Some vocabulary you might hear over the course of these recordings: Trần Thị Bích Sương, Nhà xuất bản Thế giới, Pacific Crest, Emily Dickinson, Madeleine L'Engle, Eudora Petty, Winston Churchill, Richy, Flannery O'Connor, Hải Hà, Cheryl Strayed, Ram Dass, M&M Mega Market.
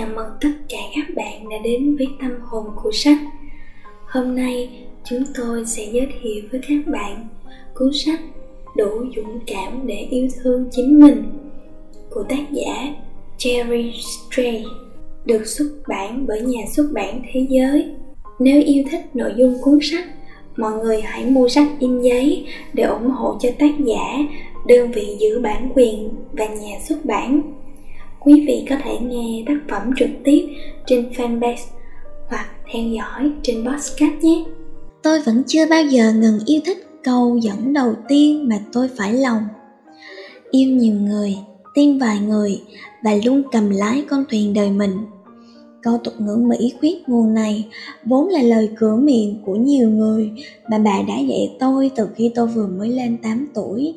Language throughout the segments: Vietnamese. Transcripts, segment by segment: Chào mừng tất cả các bạn đã đến với tâm hồn của sách. Hôm nay chúng tôi sẽ giới thiệu với các bạn cuốn sách Đủ dũng cảm để yêu thương chính mình của tác giả Cheryl Strayed, được xuất bản bởi Nhà xuất bản Thế giới. Nếu yêu thích nội dung cuốn sách, mọi người hãy mua sách in giấy để ủng hộ cho tác giả, đơn vị giữ bản quyền và nhà xuất bản. Quý vị có thể nghe tác phẩm trực tiếp trên fanpage hoặc theo dõi trên podcast nhé. Tôi vẫn chưa bao giờ ngừng yêu thích câu dẫn đầu tiên mà tôi phải lòng. Yêu nhiều người, tin vài người và luôn cầm lái con thuyền đời mình. Câu tục ngữ Mỹ khuyết nguồn này vốn là lời cửa miệng của nhiều người mà bà đã dạy tôi từ khi tôi vừa mới lên 8 tuổi.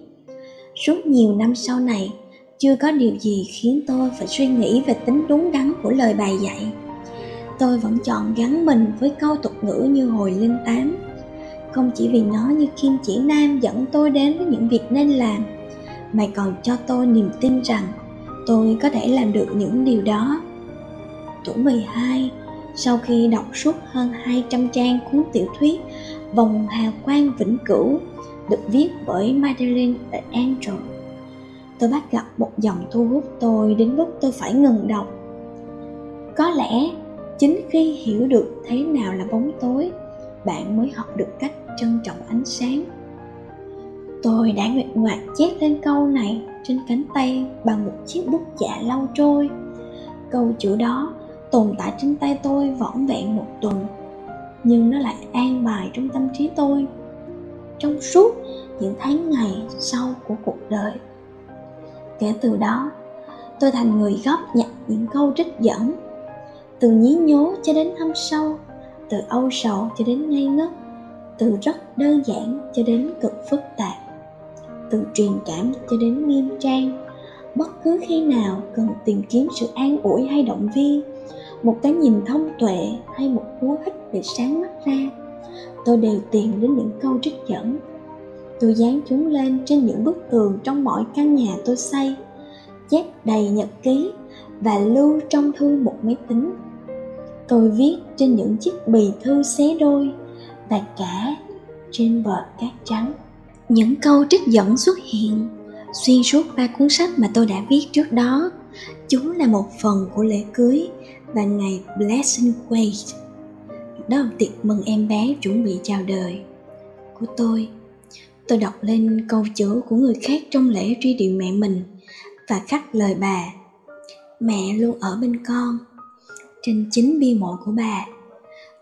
Suốt nhiều năm sau này, chưa có điều gì khiến tôi phải suy nghĩ về tính đúng đắn của lời bà dạy. Tôi vẫn chọn gắn mình với câu tục ngữ như hồi lên 8, không chỉ vì nó như kim chỉ nam dẫn tôi đến với những việc nên làm, mà còn cho tôi niềm tin rằng tôi có thể làm được những điều đó. Tuổi 12, sau khi đọc suốt hơn 200 trang cuốn tiểu thuyết Vòng hào quang vĩnh cửu được viết bởi Madeleine L'Engle, tôi bắt gặp một dòng thu hút tôi đến mức tôi phải ngừng đọc. Có lẽ chính khi hiểu được thế nào là bóng tối, bạn mới học được cách trân trọng ánh sáng. Tôi đã nguyện ngoạc chép lên câu này trên cánh tay bằng một chiếc bút chà lau trôi. Câu chữ đó tồn tại trên tay tôi vỏn vẹn một tuần, nhưng nó lại an bài trong tâm trí tôi trong suốt những tháng ngày sau của cuộc đời. Kể từ đó, tôi thành người góp nhặt những câu trích dẫn. Từ nhí nhố cho đến thâm sâu, từ âu sầu cho đến ngây ngất, từ rất đơn giản cho đến cực phức tạp, từ truyền cảm cho đến nghiêm trang. Bất cứ khi nào cần tìm kiếm sự an ủi hay động viên, một cái nhìn thông tuệ hay một cú hích để sáng mắt ra, tôi đều tìm đến những câu trích dẫn. Tôi dán chúng lên trên những bức tường trong mọi căn nhà tôi xây, chép đầy nhật ký và lưu trong thư một máy tính. Tôi viết trên những chiếc bì thư xé đôi và cả trên bờ cát trắng. Những câu trích dẫn xuất hiện xuyên suốt 3 cuốn sách mà tôi đã viết trước đó. Chúng là một phần của lễ cưới và ngày Blessing Wait, đó là tiệc mừng em bé chuẩn bị chào đời của tôi. Tôi đọc lên câu chữ của người khác trong lễ truy điệu mẹ mình và khắc lời bà: mẹ luôn ở bên con, trên chính bia mộ của bà.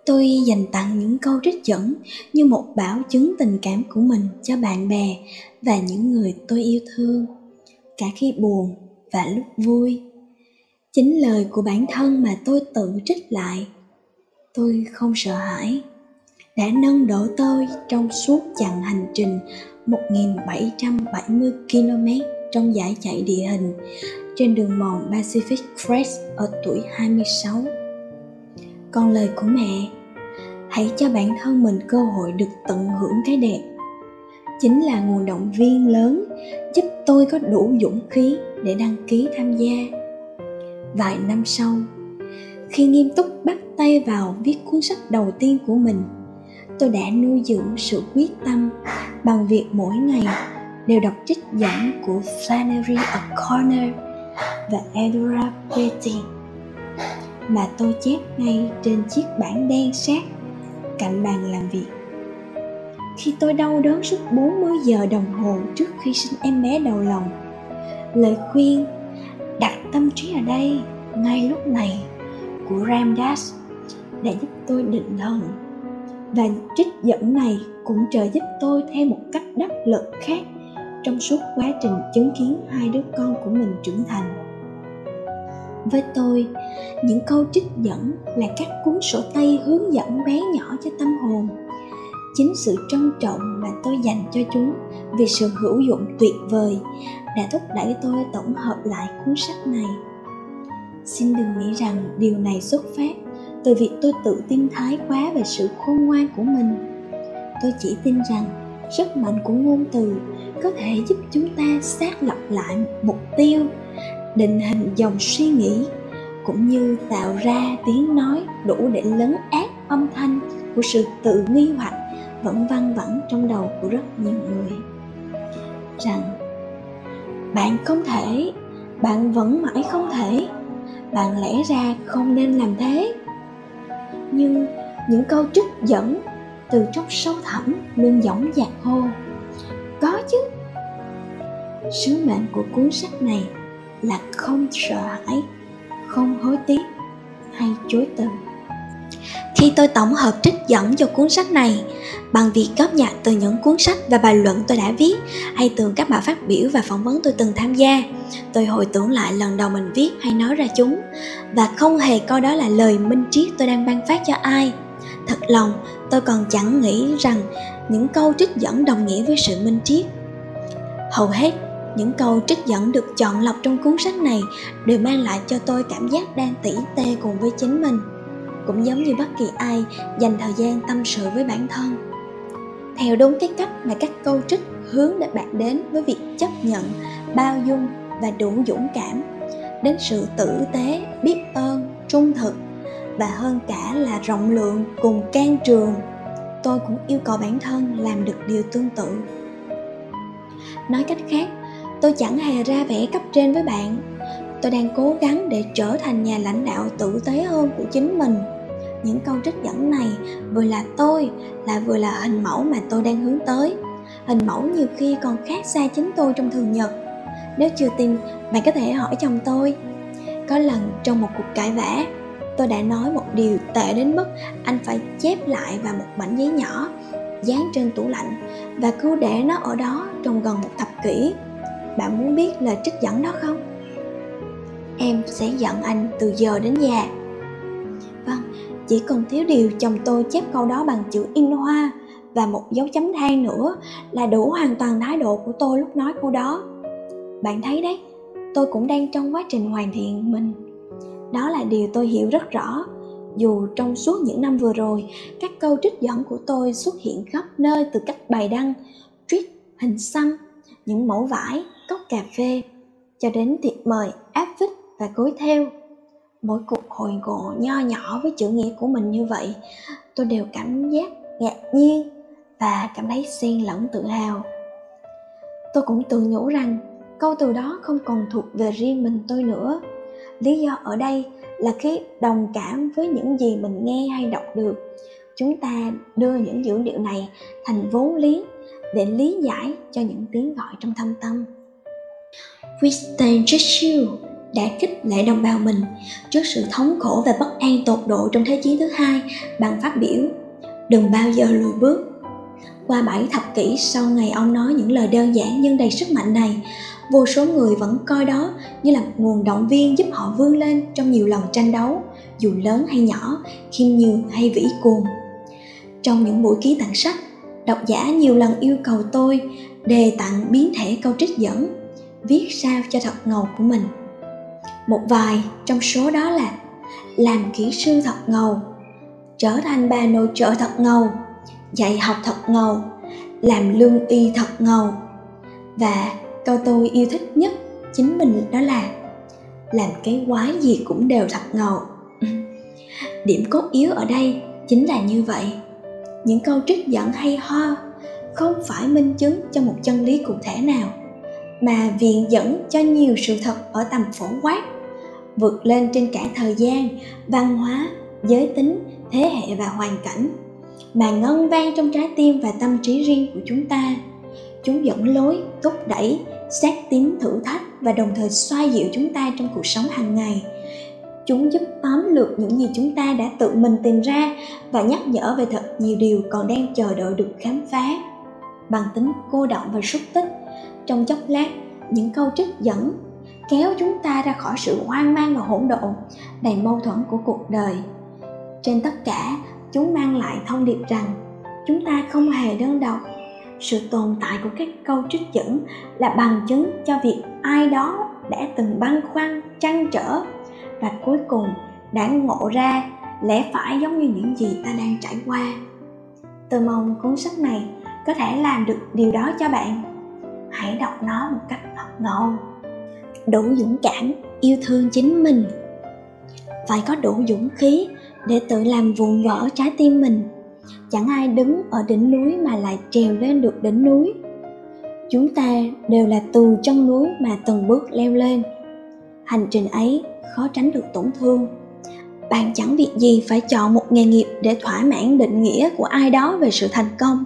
Tôi dành tặng những câu trích dẫn như một bảo chứng tình cảm của mình cho bạn bè và những người tôi yêu thương, cả khi buồn và lúc vui. Chính lời của bản thân mà tôi tự trích lại. Tôi không sợ hãi, đã nâng đỡ tôi trong suốt chặng hành trình 1770 km trong dải chạy địa hình trên đường mòn Pacific Crest ở tuổi 26. Còn lời của mẹ: hãy cho bản thân mình cơ hội được tận hưởng cái đẹp, chính là nguồn động viên lớn giúp tôi có đủ dũng khí để đăng ký tham gia. Vài năm sau, khi nghiêm túc bắt tay vào viết cuốn sách đầu tiên của mình, tôi đã nuôi dưỡng sự quyết tâm bằng việc mỗi ngày đều đọc trích dẫn của Flannery O'Connor và Eudora Petty mà tôi chép ngay trên chiếc bảng đen sát cạnh bàn làm việc. Khi tôi đau đớn suốt 40 giờ đồng hồ trước khi sinh em bé đầu lòng, lời khuyên đặt tâm trí ở đây ngay lúc này của Ram Dass đã giúp tôi định thần, và trích dẫn này cũng trợ giúp tôi thêm một cách đắc lực khác trong suốt quá trình chứng kiến hai đứa con của mình trưởng thành. Với tôi, những câu trích dẫn là các cuốn sổ tay hướng dẫn bé nhỏ cho tâm hồn. Chính sự trân trọng mà tôi dành cho chúng vì sự hữu dụng tuyệt vời đã thúc đẩy tôi tổng hợp lại cuốn sách này. Xin đừng nghĩ rằng điều này xuất phát từ việc tôi tự tin thái quá về sự khôn ngoan của mình. Tôi chỉ tin rằng sức mạnh của ngôn từ có thể giúp chúng ta xác lập lại mục tiêu, định hình dòng suy nghĩ cũng như tạo ra tiếng nói đủ để lấn át âm thanh của sự tự nghi hoặc vẫn văng vẳng trong đầu của rất nhiều người. Rằng bạn không thể, bạn vẫn mãi không thể, bạn lẽ ra không nên làm thế. Nhưng những câu trích dẫn từ trong sâu thẳm luôn dõng dạc hô: có chứ. Sứ mệnh của cuốn sách này là không sợ hãi, không hối tiếc hay chối từ. Khi tôi tổng hợp trích dẫn cho cuốn sách này bằng việc góp nhặt từ những cuốn sách và bài luận tôi đã viết, hay từ các bài phát biểu và phỏng vấn tôi từng tham gia, tôi hồi tưởng lại lần đầu mình viết hay nói ra chúng, và không hề coi đó là lời minh triết tôi đang ban phát cho ai. Thật lòng, tôi còn chẳng nghĩ rằng những câu trích dẫn đồng nghĩa với sự minh triết. Hầu hết những câu trích dẫn được chọn lọc trong cuốn sách này đều mang lại cho tôi cảm giác đang tỉ tê cùng với chính mình, cũng giống như bất kỳ ai dành thời gian tâm sự với bản thân. Theo đúng cái cách mà các câu trích hướng để bạn đến với việc chấp nhận, bao dung và đủ dũng cảm, đến sự tử tế, biết ơn, trung thực, và hơn cả là rộng lượng cùng can trường, tôi cũng yêu cầu bản thân làm được điều tương tự. Nói cách khác, tôi chẳng hề ra vẻ cấp trên với bạn. Tôi đang cố gắng để trở thành nhà lãnh đạo tử tế hơn của chính mình. Những câu trích dẫn này vừa là tôi, lại vừa là hình mẫu mà tôi đang hướng tới. Hình mẫu nhiều khi còn khác xa chính tôi trong thường nhật. Nếu chưa tin, bạn có thể hỏi chồng tôi. Có lần trong một cuộc cãi vã, tôi đã nói một điều tệ đến mức anh phải chép lại vào một mảnh giấy nhỏ, dán trên tủ lạnh, và cứ để nó ở đó trong gần một thập kỷ. Bạn muốn biết lời trích dẫn đó không? Em sẽ giận anh từ giờ đến già. Vâng, chỉ còn thiếu điều chồng tôi chép câu đó bằng chữ in hoa và một dấu chấm than nữa là đủ hoàn toàn thái độ của tôi lúc nói câu đó. Bạn thấy đấy, tôi cũng đang trong quá trình hoàn thiện mình. Đó là điều tôi hiểu rất rõ, dù trong suốt những năm vừa rồi, các câu trích dẫn của tôi xuất hiện khắp nơi, từ các bài đăng, tweet, hình xăm, những mẫu vải, cốc cà phê, cho đến thiệp mời, áp phích và cối theo. Mỗi cuộc hội ngộ nho nhỏ với chữ nghĩa của mình như vậy, tôi đều cảm giác ngạc nhiên và cảm thấy xen lẫn tự hào. Tôi cũng tự nhủ rằng câu từ đó không còn thuộc về riêng mình tôi nữa. Lý do ở đây là khi đồng cảm với những gì mình nghe hay đọc được, chúng ta đưa những dữ liệu này thành vốn liếng để lý giải cho những tiếng gọi trong thâm tâm. Winston Churchill đã kích lệ đồng bào mình trước sự thống khổ và bất an tột độ trong Thế chiến thứ hai bằng phát biểu: đừng bao giờ lùi bước. Qua 7 thập kỷ sau ngày ông nói những lời đơn giản nhưng đầy sức mạnh này, vô số người vẫn coi đó như là nguồn động viên giúp họ vươn lên trong nhiều lần tranh đấu, dù lớn hay nhỏ, khiêm nhường hay vĩ cuồng. Trong những buổi ký tặng sách, độc giả nhiều lần yêu cầu tôi đề tặng biến thể câu trích dẫn, viết sao cho thật ngầu của mình. Một vài trong số đó là: làm kỹ sư thật ngầu, trở thành bà nội trợ thật ngầu, dạy học thật ngầu, làm lương y thật ngầu. Và câu tôi yêu thích nhất chính mình đó là: làm cái quái gì cũng đều thật ngầu. Điểm cốt yếu ở đây chính là như vậy. Những câu trích dẫn hay ho không phải minh chứng cho một chân lý cụ thể nào, mà viện dẫn cho nhiều sự thật ở tầm phổ quát, vượt lên trên cả thời gian, văn hóa, giới tính, thế hệ và hoàn cảnh, mà ngân vang trong trái tim và tâm trí riêng của chúng ta. Chúng dẫn lối, thúc đẩy, xác tín thử thách và đồng thời xoa dịu chúng ta trong cuộc sống hàng ngày. Chúng giúp tóm lược những gì chúng ta đã tự mình tìm ra và nhắc nhở về thật nhiều điều còn đang chờ đợi được khám phá. Bằng tính cô đọng và xúc tích, trong chốc lát, những câu trích dẫn kéo chúng ta ra khỏi sự hoang mang và hỗn độn đầy mâu thuẫn của cuộc đời. Trên tất cả, chúng mang lại thông điệp rằng chúng ta không hề đơn độc. Sự tồn tại của các câu trích dẫn là bằng chứng cho việc ai đó đã từng băn khoăn, trăn trở và cuối cùng đã ngộ ra lẽ phải giống như những gì ta đang trải qua. Tôi mong cuốn sách này có thể làm được điều đó cho bạn. Hãy đọc nó một cách thật ngầu, đủ dũng cảm, yêu thương chính mình. phải có đủ dũng khí để tự làm vụn vỡ trái tim mình. Chẳng ai đứng ở đỉnh núi mà lại trèo lên được đỉnh núi. Chúng ta đều là từ chân núi mà từng bước leo lên. Hành trình ấy khó tránh được tổn thương. Bạn chẳng việc gì phải chọn một nghề nghiệp để thỏa mãn định nghĩa của ai đó về sự thành công.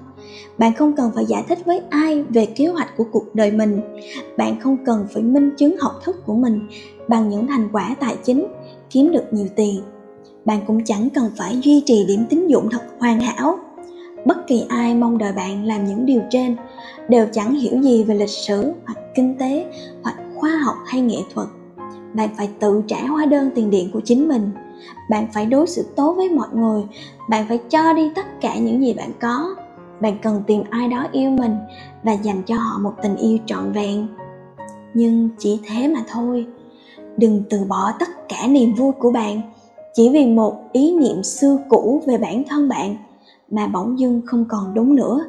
Bạn không cần phải giải thích với ai về kế hoạch của cuộc đời mình. Bạn không cần phải minh chứng học thức của mình bằng những thành quả tài chính, kiếm được nhiều tiền. Bạn cũng chẳng cần phải duy trì điểm tín dụng thật hoàn hảo. Bất kỳ ai mong đợi bạn làm những điều trên đều chẳng hiểu gì về lịch sử hoặc kinh tế hoặc khoa học hay nghệ thuật. Bạn phải tự trả hóa đơn tiền điện của chính mình. Bạn phải đối xử tốt với mọi người. Bạn phải cho đi tất cả những gì bạn có. Bạn cần tìm ai đó yêu mình và dành cho họ một tình yêu trọn vẹn. Nhưng chỉ thế mà thôi. Đừng từ bỏ tất cả niềm vui của bạn chỉ vì một ý niệm xưa cũ về bản thân bạn mà bỗng dưng không còn đúng nữa.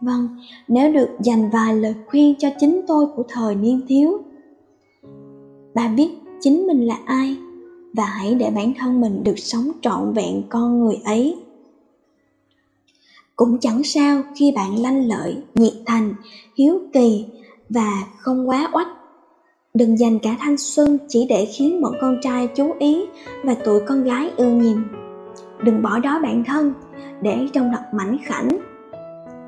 Vâng, nếu được dành vài lời khuyên cho chính tôi của thời niên thiếu. Bạn biết chính mình là ai và hãy để bản thân mình được sống trọn vẹn con người ấy. Cũng chẳng sao khi bạn lanh lợi, nhiệt thành, hiếu kỳ và không quá oách. Đừng dành cả thanh xuân chỉ để khiến bọn con trai chú ý và tụi con gái ưa nhìn. Đừng bỏ đó bản thân để trông thật mảnh khảnh.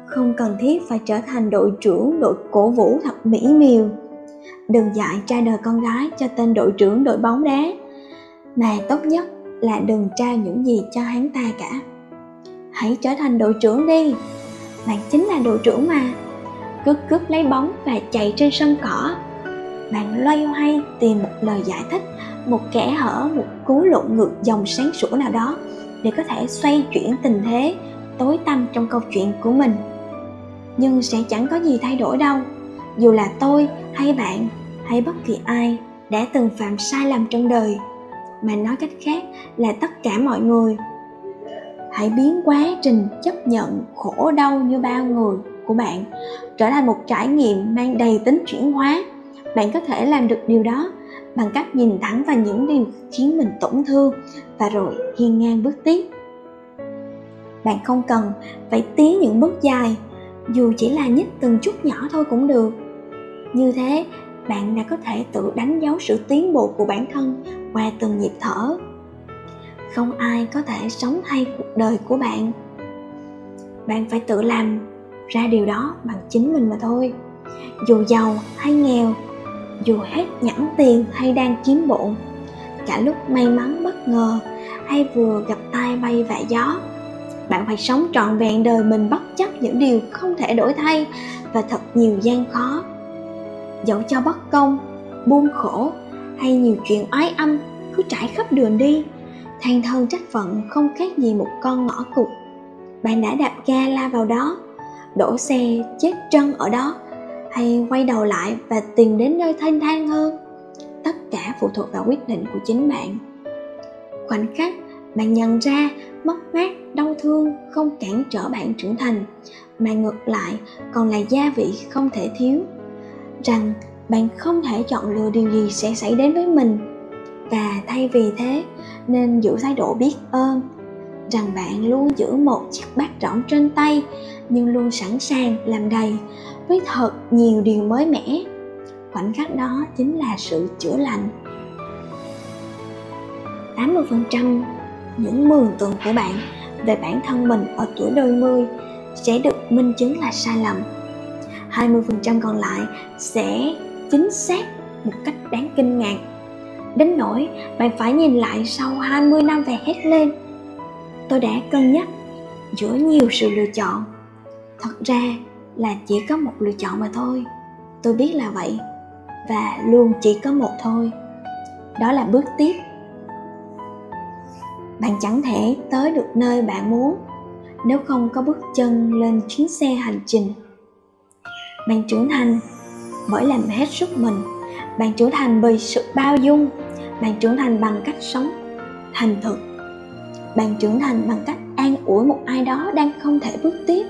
Không cần thiết phải trở thành đội trưởng đội cổ vũ thật mỹ miều. Đừng dạy trai đời con gái cho tên đội trưởng đội bóng đá, mà tốt nhất là đừng trao những gì cho hắn ta cả. Hãy trở thành đội trưởng đi. Bạn chính là đội trưởng mà. Cứ cướp lấy bóng và chạy trên sân cỏ. Bạn loay hoay tìm một lời giải thích, một kẽ hở, một cú lộn ngược dòng sáng sủa nào đó để có thể xoay chuyển tình thế tối tăm trong câu chuyện của mình. Nhưng sẽ chẳng có gì thay đổi đâu. Dù là tôi hay bạn hay bất kỳ ai đã từng phạm sai lầm trong đời, mà nói cách khác là tất cả mọi người. Hãy biến quá trình chấp nhận khổ đau như bao người của bạn trở thành một trải nghiệm mang đầy tính chuyển hóa. Bạn có thể làm được điều đó bằng cách nhìn thẳng vào những điều khiến mình tổn thương và rồi hiên ngang bước tiếp. Bạn không cần phải tiến những bước dài, dù chỉ là nhích từng chút nhỏ thôi cũng được. Như thế, bạn đã có thể tự đánh dấu sự tiến bộ của bản thân qua từng nhịp thở. Không ai có thể sống thay cuộc đời của bạn. Bạn phải tự làm ra điều đó bằng chính mình mà thôi. Dù giàu hay nghèo, dù hết nhẵn tiền hay đang kiếm bộn, cả lúc may mắn bất ngờ hay vừa gặp tai bay vạ gió, bạn phải sống trọn vẹn đời mình bất chấp những điều không thể đổi thay và thật nhiều gian khó. Dẫu cho bất công, buông khổ hay nhiều chuyện oái âm cứ trải khắp đường đi, than thân trách phận không khác gì một con ngõ cụt. Bạn đã đạp ga la vào đó, đổ xe chết chân ở đó, hay quay đầu lại và tìm đến nơi thanh thang hơn. Tất cả phụ thuộc vào quyết định của chính bạn. Khoảnh khắc bạn nhận ra mất mát, đau thương không cản trở bạn trưởng thành, mà ngược lại còn là gia vị không thể thiếu. Rằng bạn không thể chọn lựa điều gì sẽ xảy đến với mình, và thay vì thế nên giữ thái độ biết ơn. Rằng bạn luôn giữ một chiếc bát rỗng trên tay, nhưng luôn sẵn sàng làm đầy với thật nhiều điều mới mẻ. Khoảnh khắc đó chính là sự chữa lành. 80% những mường tượng của bạn về bản thân mình ở tuổi đôi mươi sẽ được minh chứng là sai lầm. 20% còn lại sẽ chính xác một cách đáng kinh ngạc, đến nỗi bạn phải nhìn lại sau 20 năm và hét lên: tôi đã cân nhắc giữa nhiều sự lựa chọn. Thật ra là chỉ có một lựa chọn mà thôi. Tôi biết là vậy, và luôn chỉ có một thôi. Đó là bước tiếp. Bạn chẳng thể tới được nơi bạn muốn nếu không có bước chân lên chuyến xe hành trình. Bạn trưởng thành bởi làm hết sức mình. Bạn trưởng thành bởi sự bao dung. Bạn trưởng thành bằng cách sống thành thực. Bạn trưởng thành bằng cách an ủi một ai đó đang không thể bước tiếp.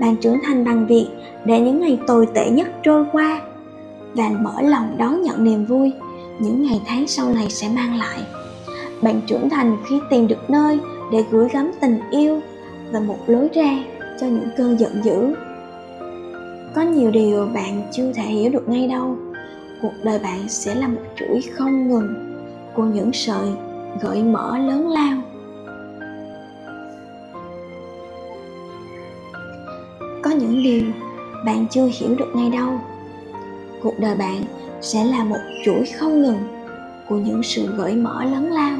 Bạn trưởng thành bằng việc để những ngày tồi tệ nhất trôi qua và mở lòng đón nhận niềm vui những ngày tháng sau này sẽ mang lại. Bạn trưởng thành khi tìm được nơi để gửi gắm tình yêu và một lối ra cho những cơn giận dữ. Có nhiều điều bạn chưa thể hiểu được ngay đâu. Cuộc đời bạn sẽ là một chuỗi không ngừng của những sợi gợi mở lớn lao. Có những điều bạn chưa hiểu được ngay đâu. Cuộc đời bạn sẽ là một chuỗi không ngừng của những sự gợi mở lớn lao.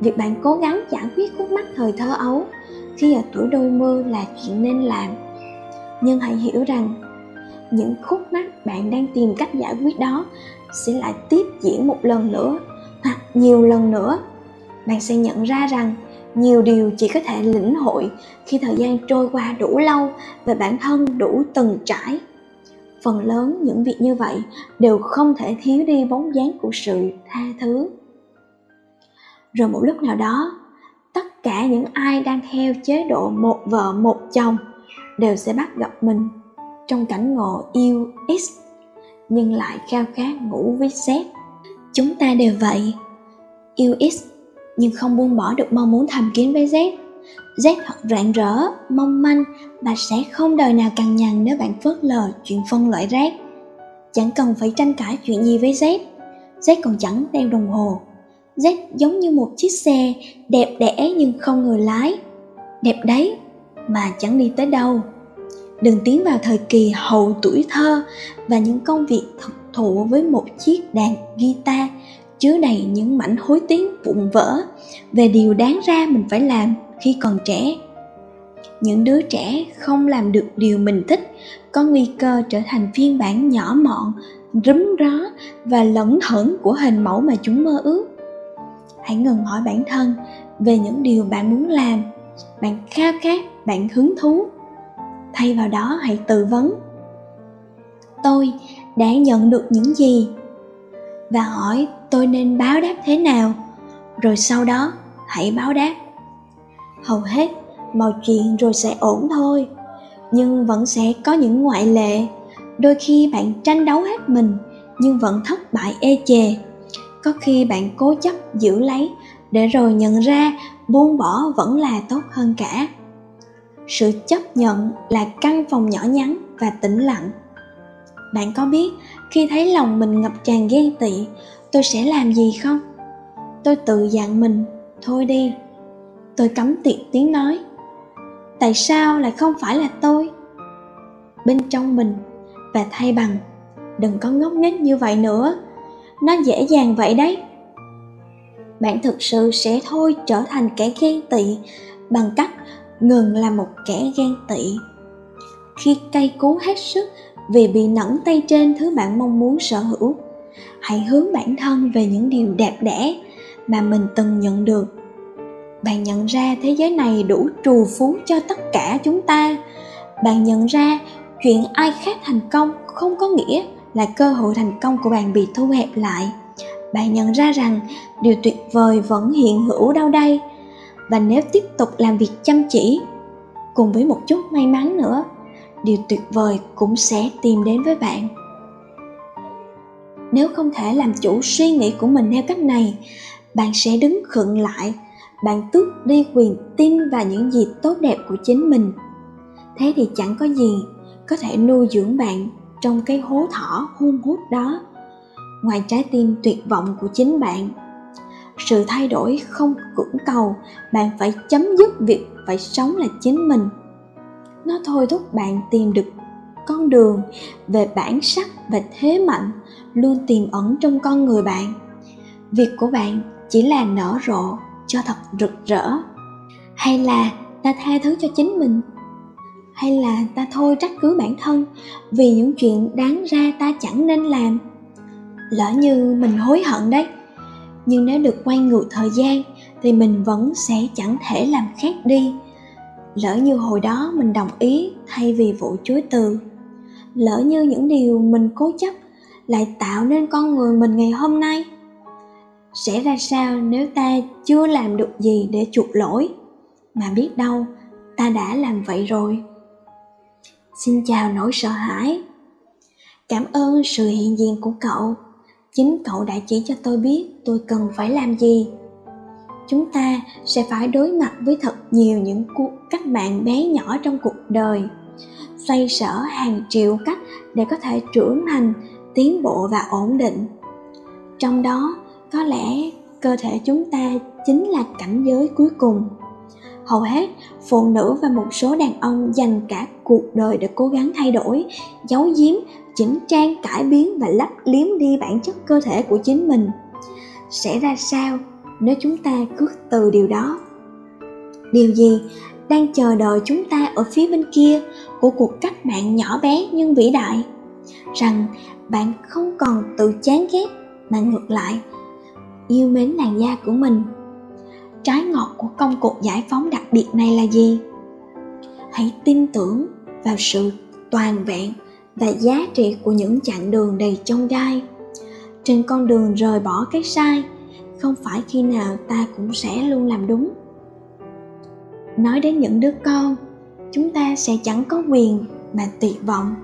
Việc bạn cố gắng giải quyết khúc mắc thời thơ ấu khi ở tuổi đôi mươi là chuyện nên làm. Nhưng hãy hiểu rằng những khúc mắc bạn đang tìm cách giải quyết đó sẽ lại tiếp diễn một lần nữa hoặc nhiều lần nữa. Bạn sẽ nhận ra rằng nhiều điều chỉ có thể lĩnh hội khi thời gian trôi qua đủ lâu và bản thân đủ từng trải. Phần lớn những việc như vậy đều không thể thiếu đi bóng dáng của sự tha thứ. Rồi một lúc nào đó, tất cả những ai đang theo chế độ một vợ một chồng đều sẽ bắt gặp mình trong cảnh ngộ yêu ít nhưng lại khao khát ngủ với Z. Chúng ta đều vậy, yêu ít nhưng không buông bỏ được mong muốn thầm kín với Z. Z thật rạng rỡ, mong manh và sẽ không đời nào cằn nhằn nếu bạn phớt lờ chuyện phân loại rác. Chẳng cần phải tranh cãi chuyện gì với Z. Z còn chẳng đeo đồng hồ. Z giống như một chiếc xe đẹp đẽ nhưng không người lái. Đẹp đấy mà chẳng đi tới đâu. Đừng tiến vào thời kỳ hậu tuổi thơ và những công việc thực thụ với một chiếc đàn guitar chứa đầy những mảnh hối tiếng vụn vỡ về điều đáng ra mình phải làm khi còn trẻ. Những đứa trẻ không làm được điều mình thích có nguy cơ trở thành phiên bản nhỏ mọn, rúm ró và lẩn thẩn của hình mẫu mà chúng mơ ước. Hãy ngừng hỏi bản thân về những điều bạn muốn làm, bạn khao khát, bạn hứng thú. Thay vào đó hãy tự vấn: tôi đã nhận được những gì? Và hỏi tôi nên báo đáp thế nào? Rồi sau đó hãy báo đáp. Hầu hết mọi chuyện rồi sẽ ổn thôi. Nhưng vẫn sẽ có những ngoại lệ. Đôi khi bạn tranh đấu hết mình nhưng vẫn thất bại ê chề. Có khi bạn cố chấp giữ lấy để rồi nhận ra buông bỏ vẫn là tốt hơn cả. Sự chấp nhận là căn phòng nhỏ nhắn và tĩnh lặng. Bạn có biết khi thấy lòng mình ngập tràn ghen tị, tôi sẽ làm gì không? Tôi tự dặn mình, thôi đi. Tôi cấm tiệt tiếng nói. Tại sao lại không phải là tôi? Bên trong mình, và thay bằng, đừng có ngốc nghếch như vậy nữa. Nó dễ dàng vậy đấy. Bạn thực sự sẽ thôi trở thành kẻ ghen tị bằng cách ngừng là một kẻ ghen tị. Khi cay cú hết sức vì bị nẫng tay trên thứ bạn mong muốn sở hữu, hãy hướng bản thân về những điều đẹp đẽ mà mình từng nhận được. Bạn nhận ra thế giới này đủ trù phú cho tất cả chúng ta. Bạn nhận ra chuyện ai khác thành công không có nghĩa là cơ hội thành công của bạn bị thu hẹp lại. Bạn nhận ra rằng điều tuyệt vời vẫn hiện hữu đâu đây. Và nếu tiếp tục làm việc chăm chỉ, cùng với một chút may mắn nữa, điều tuyệt vời cũng sẽ tìm đến với bạn. Nếu không thể làm chủ suy nghĩ của mình theo cách này, bạn sẽ đứng khựng lại. Bạn tước đi quyền tin vào những gì tốt đẹp của chính mình. Thế thì chẳng có gì có thể nuôi dưỡng bạn trong cái hố thỏ hun hút đó ngoài trái tim tuyệt vọng của chính bạn. Sự thay đổi không cưỡng cầu. Bạn phải chấm dứt việc phải sống là chính mình. Nó thôi thúc bạn tìm được con đường về bản sắc và thế mạnh luôn tiềm ẩn trong con người bạn. Việc của bạn chỉ là nở rộ cho thật rực rỡ. Hay là ta tha thứ cho chính mình, hay là ta thôi trách cứ bản thân vì những chuyện đáng ra ta chẳng nên làm. Lỡ như mình hối hận đấy, nhưng nếu được quay ngược thời gian thì mình vẫn sẽ chẳng thể làm khác đi. Lỡ như hồi đó mình đồng ý thay vì vụ chối từ. Lỡ như những điều mình cố chấp lại tạo nên con người mình ngày hôm nay. Sẽ ra sao nếu ta chưa làm được gì để chuộc lỗi, mà biết đâu ta đã làm vậy rồi. Xin chào nỗi sợ hãi. Cảm ơn sự hiện diện của cậu. Chính cậu đã chỉ cho tôi biết tôi cần phải làm gì. chúng ta sẽ phải đối mặt với thật nhiều những cuộc cách mạng bé nhỏ trong cuộc đời, xoay sở hàng triệu cách để có thể trưởng thành, tiến bộ và ổn định. Trong đó, có lẽ cơ thể chúng ta chính là cảnh giới cuối cùng. Hầu hết, phụ nữ và một số đàn ông dành cả cuộc đời để cố gắng thay đổi, giấu giếm, chỉnh trang, cải biến và lấp liếm đi bản chất cơ thể của chính mình. Sẽ ra sao nếu chúng ta cứ từ điều đó? Điều gì đang chờ đợi chúng ta ở phía bên kia của cuộc cách mạng nhỏ bé nhưng vĩ đại? Rằng bạn không còn tự chán ghét mà ngược lại yêu mến làn da của mình. Trái ngọt của công cuộc giải phóng đặc biệt này là gì? Hãy tin tưởng vào sự toàn vẹn và giá trị của những chặng đường đầy chông gai. Trên con đường rời bỏ cái sai, không phải khi nào ta cũng sẽ luôn làm đúng. Nói đến những đứa con, chúng ta sẽ chẳng có quyền mà tuyệt vọng.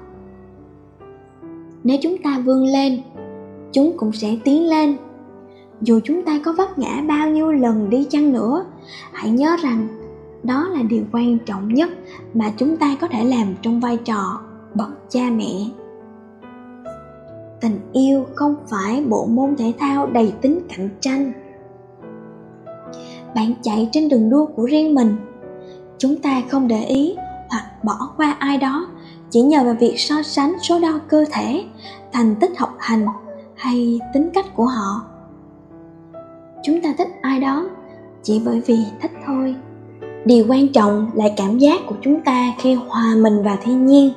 Nếu chúng ta vươn lên, chúng cũng sẽ tiến lên. Dù chúng ta có vấp ngã bao nhiêu lần đi chăng nữa, hãy nhớ rằng đó là điều quan trọng nhất mà chúng ta có thể làm trong vai trò bậc cha mẹ. Tình yêu không phải bộ môn thể thao đầy tính cạnh tranh. Bạn chạy trên đường đua của riêng mình. Chúng ta không để ý hoặc bỏ qua ai đó chỉ nhờ vào việc so sánh số đo cơ thể, thành tích học hành hay tính cách của họ. Chúng ta thích ai đó chỉ bởi vì thích thôi. Điều quan trọng là cảm giác của chúng ta khi hòa mình vào thiên nhiên,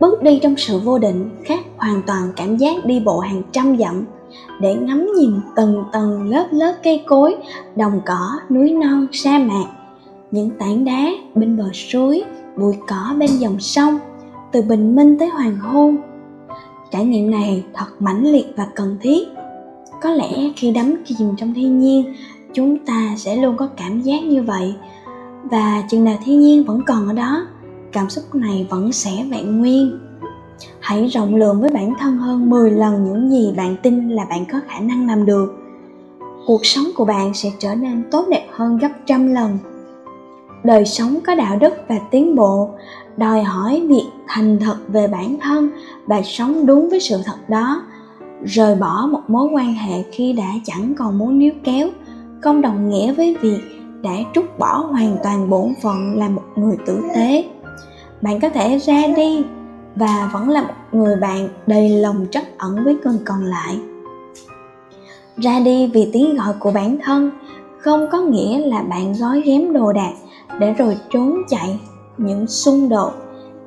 bước đi trong sự vô định khác hoàn toàn cảm giác đi bộ hàng trăm dặm để ngắm nhìn từng tầng lớp lớp cây cối, đồng cỏ, núi non, sa mạc, những tảng đá bên bờ suối, bụi cỏ bên dòng sông, từ bình minh tới hoàng hôn. Trải nghiệm này thật mãnh liệt và cần thiết. Có lẽ khi đắm chìm trong thiên nhiên, chúng ta sẽ luôn có cảm giác như vậy. Và chừng nào thiên nhiên vẫn còn ở đó, cảm xúc này vẫn sẽ vẹn nguyên. Hãy rộng lượng với bản thân hơn 10 lần những gì bạn tin là bạn có khả năng làm được. Cuộc sống của bạn sẽ trở nên tốt đẹp hơn gấp trăm lần. Đời sống có đạo đức và tiến bộ đòi hỏi việc thành thật về bản thân và sống đúng với sự thật đó. Rời bỏ một mối quan hệ khi đã chẳng còn muốn níu kéo không đồng nghĩa với việc đã trút bỏ hoàn toàn bổn phận là một người tử tế. Bạn có thể ra đi và vẫn là một người bạn đầy lòng trắc ẩn với người còn lại. Ra đi vì tiếng gọi của bản thân không có nghĩa là bạn gói ghém đồ đạc để rồi trốn chạy những xung đột,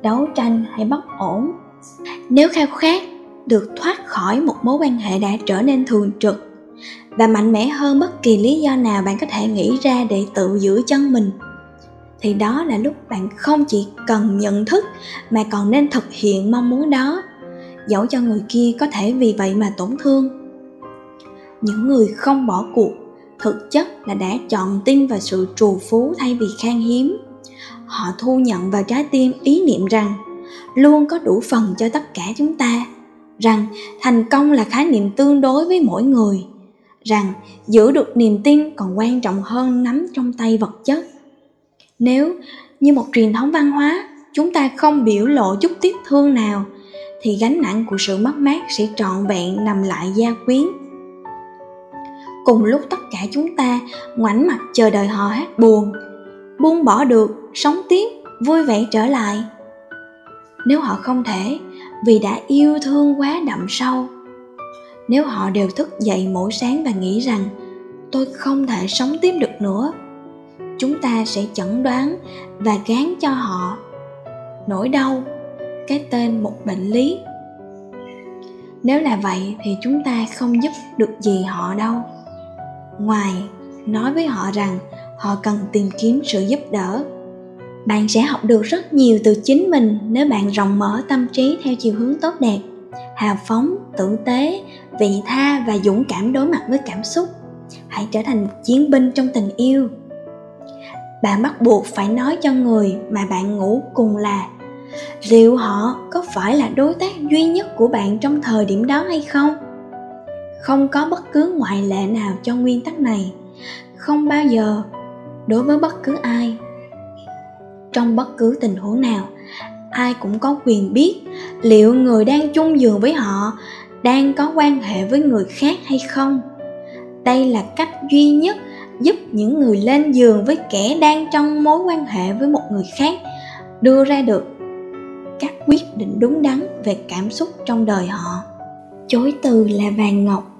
đấu tranh hay bất ổn. Nếu khao khát được thoát khỏi một mối quan hệ đã trở nên thường trực và mạnh mẽ hơn bất kỳ lý do nào bạn có thể nghĩ ra để tự giữ chân mình, thì đó là lúc bạn không chỉ cần nhận thức mà còn nên thực hiện mong muốn đó, dẫu cho người kia có thể vì vậy mà tổn thương. Những người không bỏ cuộc thực chất là đã chọn tin vào sự trù phú thay vì khan hiếm. Họ thu nhận vào trái tim ý niệm rằng luôn có đủ phần cho tất cả chúng ta, rằng thành công là khái niệm tương đối với mỗi người, rằng giữ được niềm tin còn quan trọng hơn nắm trong tay vật chất. Nếu như một truyền thống văn hóa, chúng ta không biểu lộ chút tiếc thương nào, thì gánh nặng của sự mất mát sẽ trọn vẹn nằm lại gia quyến. Cùng lúc tất cả chúng ta ngoảnh mặt chờ đợi hò hát buồn, buông bỏ được, sống tiếp, vui vẻ trở lại. Nếu họ không thể, vì đã yêu thương quá đậm sâu. Nếu họ đều thức dậy mỗi sáng và nghĩ rằng tôi không thể sống tiếp được nữa, chúng ta sẽ chẩn đoán và gán cho họ nỗi đau, cái tên một bệnh lý. Nếu là vậy thì chúng ta không giúp được gì họ đâu, ngoài nói với họ rằng họ cần tìm kiếm sự giúp đỡ. Bạn sẽ học được rất nhiều từ chính mình nếu bạn rộng mở tâm trí theo chiều hướng tốt đẹp, hào phóng, tử tế, vị tha và dũng cảm đối mặt với cảm xúc. Hãy trở thành một chiến binh trong tình yêu. Bạn bắt buộc phải nói cho người mà bạn ngủ cùng là liệu họ có phải là đối tác duy nhất của bạn trong thời điểm đó hay không. Không có bất cứ ngoại lệ nào cho nguyên tắc này, không bao giờ, đối với bất cứ ai, trong bất cứ tình huống nào. Ai cũng có quyền biết liệu người đang chung giường với họ đang có quan hệ với người khác hay không. Đây là cách duy nhất giúp những người lên giường với kẻ đang trong mối quan hệ với một người khác đưa ra được các quyết định đúng đắn về cảm xúc trong đời họ. Chối từ là vàng ngọc,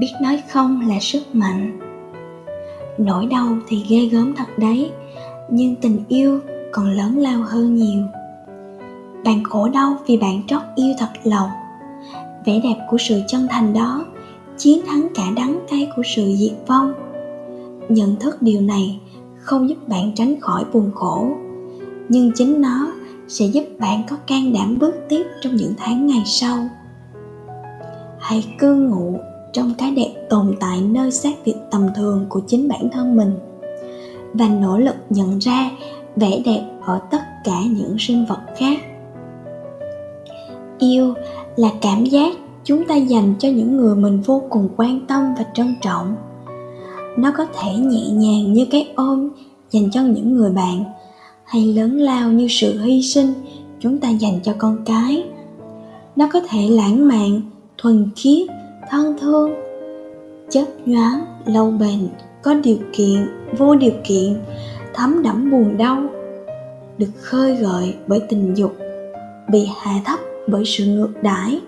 biết nói không là sức mạnh. Nỗi đau thì ghê gớm thật đấy, nhưng tình yêu còn lớn lao hơn nhiều. Bạn khổ đau vì bạn trót yêu thật lòng. Vẻ đẹp của sự chân thành đó chiến thắng cả đắng cay của sự diệt vong. Nhận thức điều này không giúp bạn tránh khỏi buồn khổ, nhưng chính nó sẽ giúp bạn có can đảm bước tiếp trong những tháng ngày sau. Hãy cư ngụ trong cái đẹp tồn tại nơi xác việc tầm thường của chính bản thân mình, và nỗ lực nhận ra vẻ đẹp ở tất cả những sinh vật khác. Yêu là cảm giác chúng ta dành cho những người mình vô cùng quan tâm và trân trọng. Nó có thể nhẹ nhàng như cái ôm dành cho những người bạn, hay lớn lao như sự hy sinh chúng ta dành cho con cái. Nó có thể lãng mạn, thuần khiết, thân thương, chớp nhoáng, lâu bền, có điều kiện, vô điều kiện, thấm đẫm buồn đau, được khơi gợi bởi tình dục, bị hạ thấp bởi sự ngược đãi,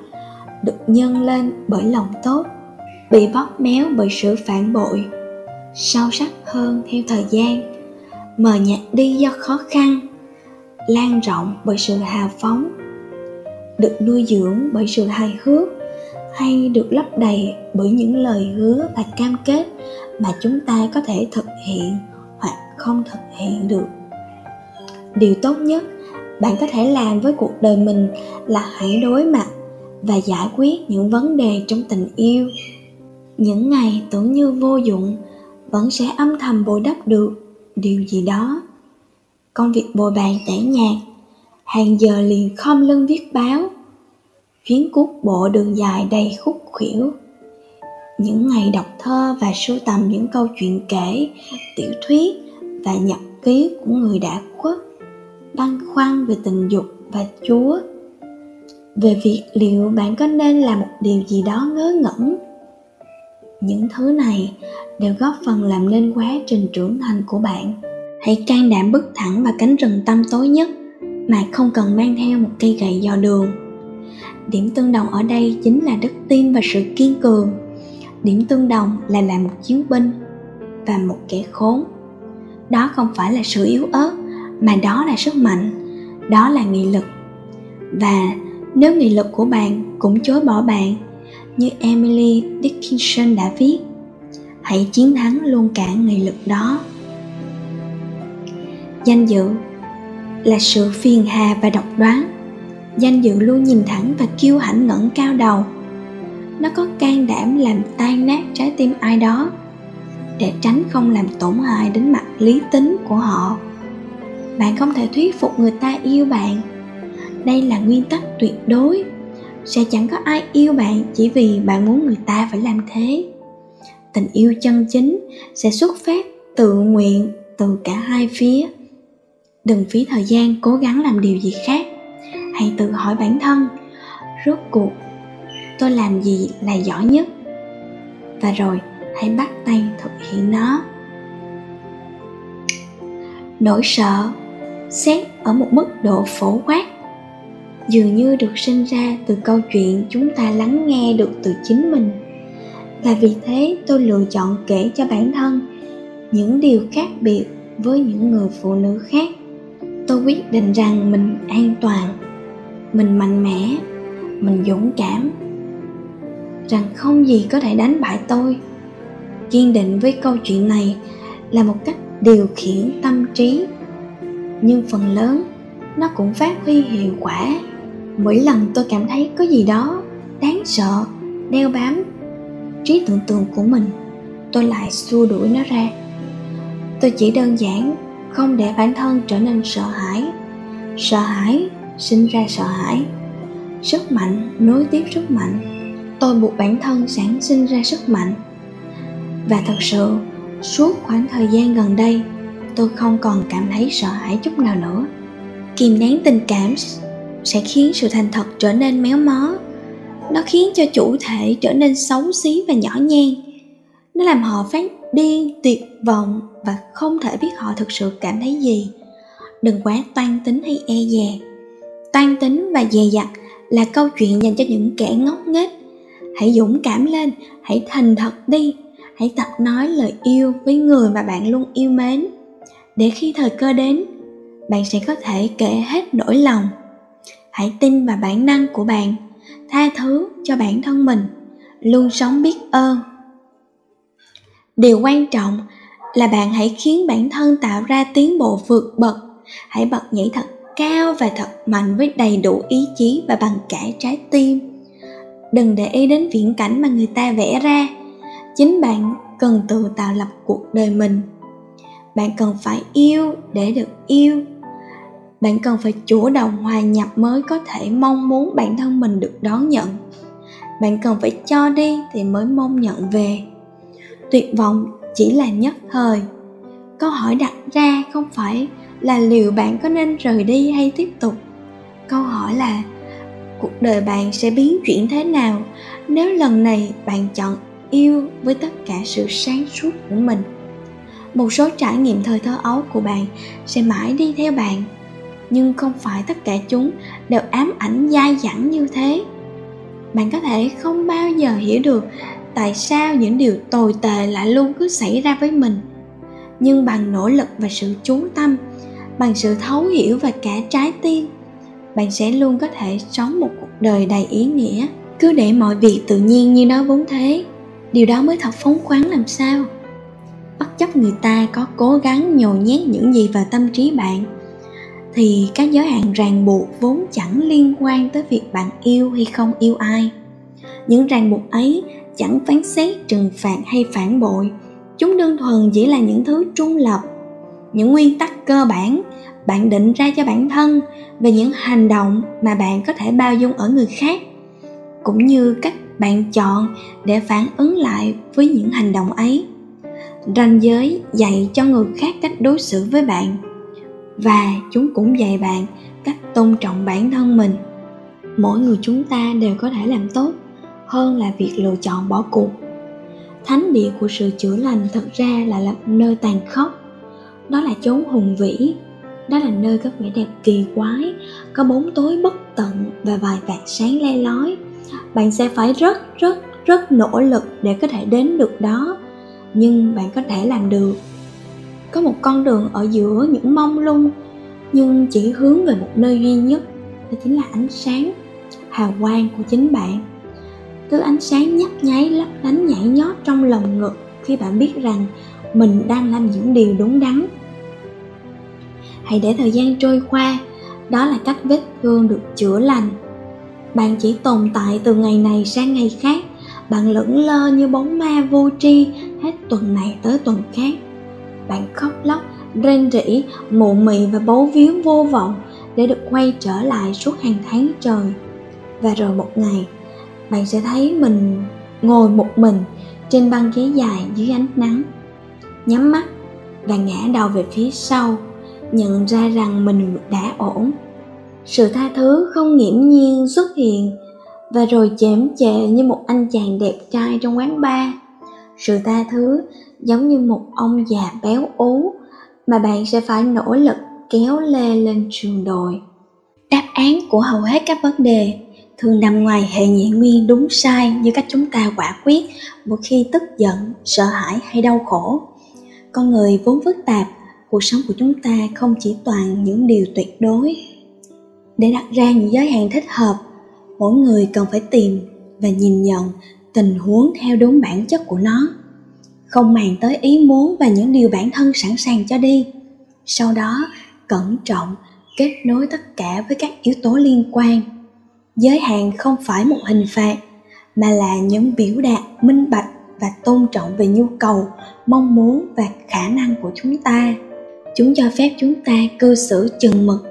được nhân lên bởi lòng tốt, bị bóp méo bởi sự phản bội, sâu sắc hơn theo thời gian, mờ nhạt đi do khó khăn, lan rộng bởi sự hào phóng, được nuôi dưỡng bởi sự hài hước, hay được lấp đầy bởi những lời hứa và cam kết mà chúng ta có thể thực hiện hoặc không thực hiện được. Điều tốt nhất bạn có thể làm với cuộc đời mình là hãy đối mặt và giải quyết những vấn đề trong tình yêu. Những ngày tưởng như vô dụng vẫn sẽ âm thầm bồi đắp được điều gì đó. Công việc bồi bàn tẻ nhạt, hàng giờ liền khom lưng viết báo, chuyến cuốc bộ đường dài đầy khúc khuỷu, những ngày đọc thơ và sưu tầm những câu chuyện kể, tiểu thuyết và nhật ký của người đã khuất, băn khoăn về tình dục và Chúa, về việc liệu bạn có nên làm một điều gì đó ngớ ngẩn. Những thứ này đều góp phần làm nên quá trình trưởng thành của bạn. Hãy can đảm bước thẳng vào cánh rừng tăm tối nhất mà không cần mang theo một cây gậy dò đường. Điểm tương đồng ở đây chính là đức tin và sự kiên cường. Điểm tương đồng là làm một chiến binh và một kẻ khốn. Đó không phải là sự yếu ớt, mà đó là sức mạnh, đó là nghị lực. Và nếu nghị lực của bạn cũng chối bỏ bạn, như Emily Dickinson đã viết, hãy chiến thắng luôn cả nghị lực đó. Danh dự là sự phiền hà và độc đoán. Danh dự luôn nhìn thẳng và kiêu hãnh ngẩng cao đầu. Nó có can đảm làm tan nát trái tim ai đó để tránh không làm tổn hại đến mặt lý tính của họ. Bạn không thể thuyết phục người ta yêu bạn. Đây là nguyên tắc tuyệt đối. Sẽ chẳng có ai yêu bạn chỉ vì bạn muốn người ta phải làm thế. Tình yêu chân chính sẽ xuất phát tự nguyện từ cả hai phía. Đừng phí thời gian cố gắng làm điều gì khác. Hãy tự hỏi bản thân, rốt cuộc tôi làm gì là giỏi nhất? Và rồi hãy bắt tay thực hiện nó. Nỗi sợ, xét ở một mức độ phổ quát, dường như được sinh ra từ câu chuyện chúng ta lắng nghe được từ chính mình. Và vì thế tôi lựa chọn kể cho bản thân những điều khác biệt với những người phụ nữ khác. Tôi quyết định rằng mình an toàn, mình mạnh mẽ, mình dũng cảm, rằng không gì có thể đánh bại tôi. Kiên định với câu chuyện này là một cách điều khiển tâm trí, nhưng phần lớn nó cũng phát huy hiệu quả. Mỗi lần tôi cảm thấy có gì đó đáng sợ đeo bám trí tưởng tượng của mình, tôi lại xua đuổi nó ra. Tôi chỉ đơn giản không để bản thân trở nên sợ hãi. Sợ hãi sinh ra sợ hãi, sức mạnh nối tiếp sức mạnh. Tôi buộc bản thân sản sinh ra sức mạnh. Và thật sự Suốt khoảng thời gian gần đây, tôi không còn cảm thấy sợ hãi chút nào nữa. Kìm nén tình cảm sẽ khiến sự thành thật trở nên méo mó. Nó khiến cho chủ thể trở nên xấu xí và nhỏ nhen. Nó làm họ phát điên, tuyệt vọng và không thể biết họ thực sự cảm thấy gì. Đừng quá toan tính hay e dè. Toan tính và dè dặt là câu chuyện dành cho những kẻ ngốc nghếch. Hãy dũng cảm lên, hãy thành thật đi. Hãy tập nói lời yêu với người mà bạn luôn yêu mến. Để khi thời cơ đến, bạn sẽ có thể kể hết nỗi lòng. Hãy tin vào bản năng của bạn, tha thứ cho bản thân mình, luôn sống biết ơn. Điều quan trọng là bạn hãy khiến bản thân tạo ra tiến bộ vượt bậc. Hãy bật nhảy thật cao và thật mạnh với đầy đủ ý chí và bằng cả trái tim. Đừng để ý đến viễn cảnh mà người ta vẽ ra. Chính bạn cần tự tạo lập cuộc đời mình. Bạn cần phải yêu để được yêu. Bạn cần phải chủ động hòa nhập mới có thể mong muốn bản thân mình được đón nhận. Bạn cần phải cho đi thì mới mong nhận về. Tuyệt vọng chỉ là nhất thời. Câu hỏi đặt ra không phải là liệu bạn có nên rời đi hay tiếp tục. Câu hỏi là cuộc đời bạn sẽ biến chuyển thế nào nếu lần này bạn chọn yêu với tất cả sự sáng suốt của mình. Một số trải nghiệm thời thơ ấu của bạn sẽ mãi đi theo bạn, nhưng không phải tất cả chúng đều ám ảnh dai dẳng như thế. Bạn có thể không bao giờ hiểu được tại sao những điều tồi tệ lại luôn cứ xảy ra với mình. Nhưng bằng nỗ lực và sự chú tâm, bằng sự thấu hiểu và cả trái tim, bạn sẽ luôn có thể sống một cuộc đời đầy ý nghĩa. Cứ để mọi việc tự nhiên như nó vốn thế, điều đó mới thật phóng khoáng làm sao. Bất chấp người ta có cố gắng nhồi nhét những gì vào tâm trí bạn, thì các giới hạn ràng buộc vốn chẳng liên quan tới việc bạn yêu hay không yêu ai. Những ràng buộc ấy chẳng phán xét, trừng phạt hay phản bội. Chúng đơn thuần chỉ là những thứ trung lập, những nguyên tắc cơ bản bạn định ra cho bản thân về những hành động mà bạn có thể bao dung ở người khác, cũng như cách bạn chọn để phản ứng lại với những hành động ấy. Ranh giới dạy cho người khác cách đối xử với bạn, và chúng cũng dạy bạn cách tôn trọng bản thân mình. Mỗi người chúng ta đều có thể làm tốt hơn là việc lựa chọn bỏ cuộc. Thánh địa của sự chữa lành thật ra lại là nơi tàn khốc. Đó là chốn hùng vĩ. Đó là nơi có vẻ đẹp kỳ quái, có bóng tối bất tận và vài vạt sáng le lói. Bạn sẽ phải rất nỗ lực để có thể đến được đó, nhưng bạn có thể làm được. Có một con đường ở giữa những mông lung, nhưng chỉ hướng về một nơi duy nhất, đó chính là ánh sáng, hào quang của chính bạn. Thứ ánh sáng nhấp nháy lấp lánh nhảy nhót trong lồng ngực khi bạn biết rằng mình đang làm những điều đúng đắn. Hãy để thời gian trôi qua, đó là cách vết thương được chữa lành. Bạn chỉ tồn tại từ ngày này sang ngày khác, bạn lững lơ như bóng ma vô tri hết tuần này tới tuần khác. Bạn khóc lóc, rên rỉ, mụ mị và bấu víu vô vọng để được quay trở lại suốt hàng tháng trời. Và rồi một ngày, bạn sẽ thấy mình ngồi một mình trên băng ghế dài dưới ánh nắng, nhắm mắt và ngã đầu về phía sau, nhận ra rằng mình đã ổn. Sự tha thứ không nghiễm nhiên xuất hiện, và rồi chễm chệ như một anh chàng đẹp trai trong quán bar. Sự tha thứ giống như một ông già béo ú mà bạn sẽ phải nỗ lực kéo lê lên sườn đồi. Đáp án của hầu hết các vấn đề thường nằm ngoài hệ nhị nguyên đúng sai như cách chúng ta quả quyết một khi tức giận, sợ hãi hay đau khổ. Con người vốn phức tạp, cuộc sống của chúng ta không chỉ toàn những điều tuyệt đối. Để đặt ra những giới hạn thích hợp, mỗi người cần phải tìm và nhìn nhận tình huống theo đúng bản chất của nó, không màng tới ý muốn và những điều bản thân sẵn sàng cho đi. Sau đó, cẩn trọng kết nối tất cả với các yếu tố liên quan. Giới hạn không phải một hình phạt, mà là những biểu đạt minh bạch và tôn trọng về nhu cầu, mong muốn và khả năng của chúng ta. Chúng cho phép chúng ta cư xử chừng mực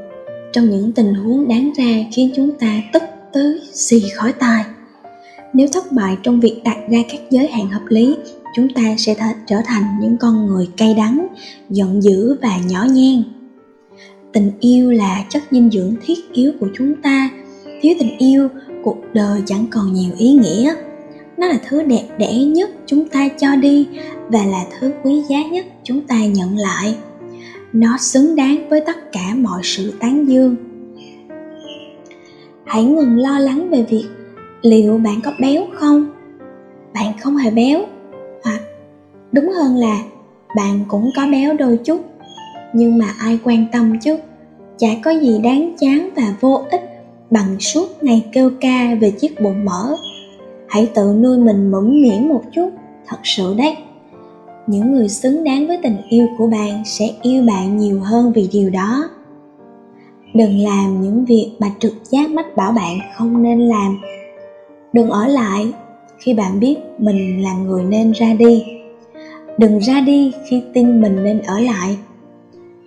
trong những tình huống đáng ra khiến chúng ta tức tới xì khói tai. Nếu thất bại trong việc đặt ra các giới hạn hợp lý, chúng ta sẽ trở thành những con người cay đắng, giận dữ và nhỏ nhen. Tình yêu là chất dinh dưỡng thiết yếu của chúng ta. Thiếu tình yêu, cuộc đời chẳng còn nhiều ý nghĩa. Nó là thứ đẹp đẽ nhất chúng ta cho đi và là thứ quý giá nhất chúng ta nhận lại. Nó xứng đáng với tất cả mọi sự tán dương. Hãy ngừng lo lắng về việc liệu bạn có béo không? Bạn không hề béo. Hoặc đúng hơn là bạn cũng có béo đôi chút. Nhưng mà ai quan tâm chứ? Chả có gì đáng chán và vô ích bằng suốt ngày kêu ca về chiếc bụng mỡ. Hãy tự nuôi mình mũm mỉm một chút, thật sự đấy. Những người xứng đáng với tình yêu của bạn sẽ yêu bạn nhiều hơn vì điều đó. Đừng làm những việc mà trực giác mách bảo bạn không nên làm. Đừng ở lại khi bạn biết mình là người nên ra đi. Đừng ra đi khi tin mình nên ở lại.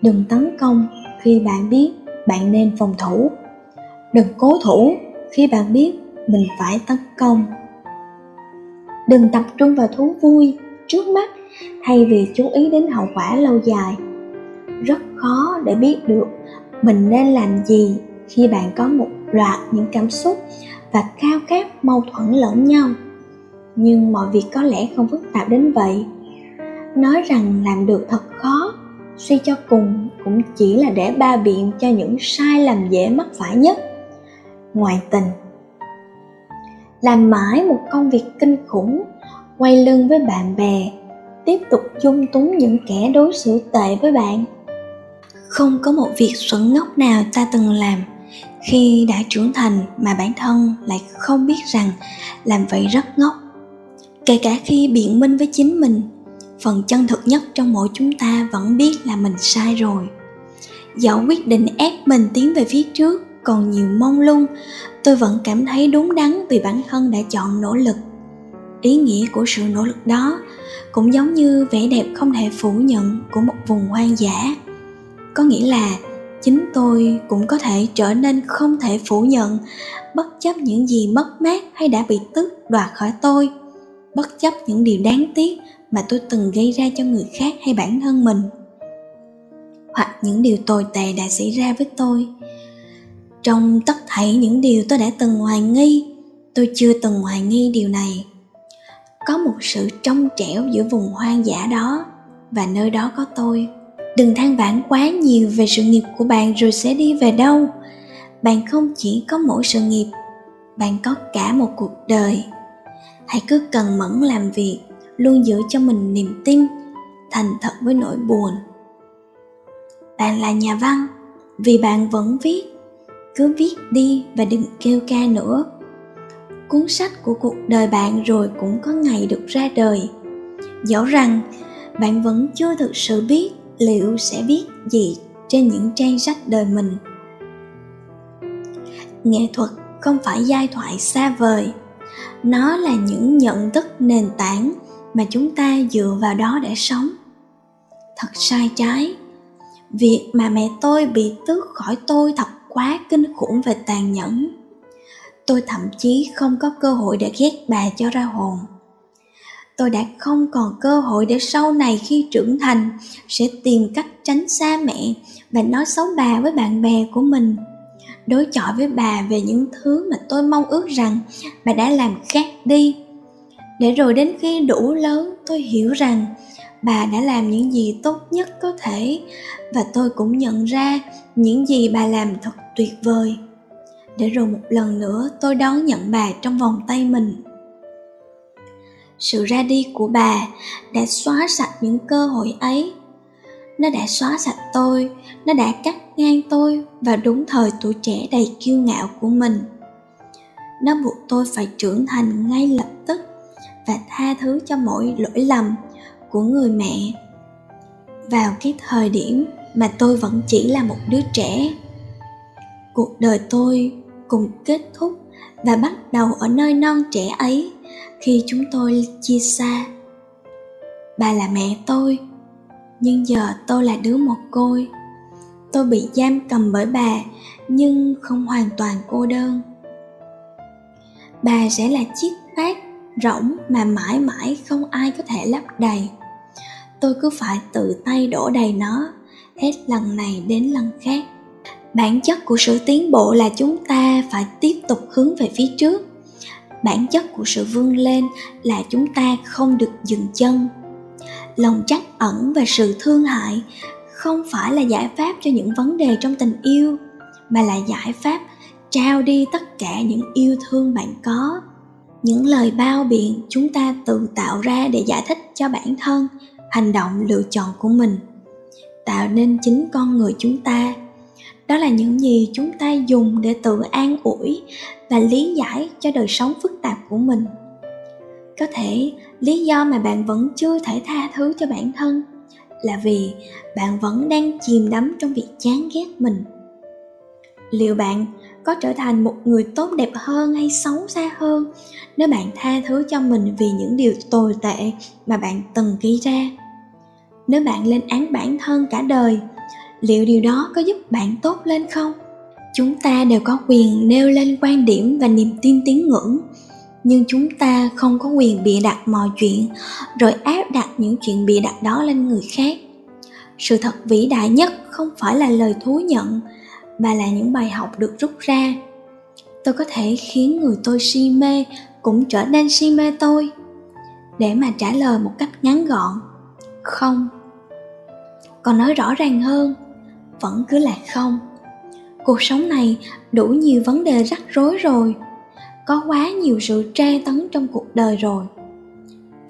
Đừng tấn công khi bạn biết bạn nên phòng thủ. Đừng cố thủ khi bạn biết mình phải tấn công. Đừng tập trung vào thú vui trước mắt thay vì chú ý đến hậu quả lâu dài. Rất khó để biết được mình nên làm gì khi bạn có một loạt những cảm xúc và khao khát mâu thuẫn lẫn nhau. Nhưng mọi việc có lẽ không phức tạp đến vậy. Nói rằng làm được thật khó, suy cho cùng cũng chỉ là để ba biện cho những sai lầm dễ mắc phải nhất: ngoại tình, làm mãi một công việc kinh khủng, quay lưng với bạn bè, tiếp tục dung túng những kẻ đối xử tệ với bạn. Không có một việc xuẩn ngốc nào ta từng làm khi đã trưởng thành mà bản thân lại không biết rằng làm vậy rất ngốc. Kể cả khi biện minh với chính mình, phần chân thực nhất trong mỗi chúng ta vẫn biết là mình sai rồi. Dẫu quyết định ép mình tiến về phía trước còn nhiều mông lung, tôi vẫn cảm thấy đúng đắn vì bản thân đã chọn nỗ lực. Ý nghĩa của sự nỗ lực đó cũng giống như vẻ đẹp không thể phủ nhận của một vùng hoang dã. Có nghĩa là chính tôi cũng có thể trở nên không thể phủ nhận, bất chấp những gì mất mát hay đã bị tước đoạt khỏi tôi, bất chấp những điều đáng tiếc mà tôi từng gây ra cho người khác hay bản thân mình, hoặc những điều tồi tệ đã xảy ra với tôi. Trong tất thảy những điều tôi đã từng hoài nghi, tôi chưa từng hoài nghi điều này. Có một sự trong trẻo giữa vùng hoang dã đó, và nơi đó có tôi. Đừng than vãn quá nhiều về sự nghiệp của bạn rồi sẽ đi về đâu. Bạn không chỉ có mỗi sự nghiệp, bạn có cả một cuộc đời. Hãy cứ cần mẫn làm việc, luôn giữ cho mình niềm tin, thành thật với nỗi buồn. Bạn là nhà văn, vì bạn vẫn viết. Cứ viết đi và đừng kêu ca nữa. Cuốn sách của cuộc đời bạn rồi cũng có ngày được ra đời. Dẫu rằng bạn vẫn chưa thực sự biết liệu sẽ viết gì trên những trang sách đời mình. Nghệ thuật không phải giai thoại xa vời. Nó là những nhận thức nền tảng mà chúng ta dựa vào đó để sống. Thật sai trái. Việc mà mẹ tôi bị tước khỏi tôi thật quá kinh khủng và tàn nhẫn. Tôi thậm chí không có cơ hội để ghét bà cho ra hồn. Tôi đã không còn cơ hội để sau này khi trưởng thành sẽ tìm cách tránh xa mẹ và nói xấu bà với bạn bè của mình, đối chọi với bà về những thứ mà tôi mong ước rằng bà đã làm khác đi. Để rồi đến khi đủ lớn, tôi hiểu rằng bà đã làm những gì tốt nhất có thể, và tôi cũng nhận ra những gì bà làm thật tuyệt vời. Để rồi một lần nữa tôi đón nhận bà trong vòng tay mình. Sự ra đi của bà đã xóa sạch những cơ hội ấy. Nó đã xóa sạch tôi, nó đã cắt ngang tôi vào đúng thời tuổi trẻ đầy kiêu ngạo của mình. Nó buộc tôi phải trưởng thành ngay lập tức và tha thứ cho mỗi lỗi lầm của người mẹ. Vào cái thời điểm mà tôi vẫn chỉ là một đứa trẻ, cuộc đời tôi cùng kết thúc và bắt đầu ở nơi non trẻ ấy khi chúng tôi chia xa. Bà là mẹ tôi, nhưng giờ tôi là đứa mồ côi. Tôi bị giam cầm bởi bà, nhưng không hoàn toàn cô đơn. Bà sẽ là chiếc phác rỗng mà mãi mãi không ai có thể lấp đầy. Tôi cứ phải tự tay đổ đầy nó, hết lần này đến lần khác. Bản chất của sự tiến bộ là chúng ta phải tiếp tục hướng về phía trước. Bản chất của sự vươn lên là chúng ta không được dừng chân. Lòng trắc ẩn và sự thương hại không phải là giải pháp cho những vấn đề trong tình yêu, mà là giải pháp trao đi tất cả những yêu thương bạn có. Những lời bao biện chúng ta tự tạo ra để giải thích cho bản thân hành động lựa chọn của mình, tạo nên chính con người chúng ta. Đó là những gì chúng ta dùng để tự an ủi và lý giải cho đời sống phức tạp của mình. Có thể lý do mà bạn vẫn chưa thể tha thứ cho bản thân là vì bạn vẫn đang chìm đắm trong việc chán ghét mình. Liệu bạn có trở thành một người tốt đẹp hơn hay xấu xa hơn nếu bạn tha thứ cho mình vì những điều tồi tệ mà bạn từng gây ra? Nếu bạn lên án bản thân cả đời, liệu điều đó có giúp bạn tốt lên không? Chúng ta đều có quyền nêu lên quan điểm và niềm tin tín ngưỡng, nhưng chúng ta không có quyền bịa đặt mọi chuyện rồi áp đặt những chuyện bịa đặt đó lên người khác. Sự thật vĩ đại nhất không phải là lời thú nhận, mà là những bài học được rút ra. Tôi có thể khiến người tôi si mê cũng trở nên si mê tôi. Để mà trả lời một cách ngắn gọn, không. Còn nói rõ ràng hơn, vẫn cứ là không. Cuộc sống này đủ nhiều vấn đề rắc rối rồi, có quá nhiều sự tra tấn trong cuộc đời rồi.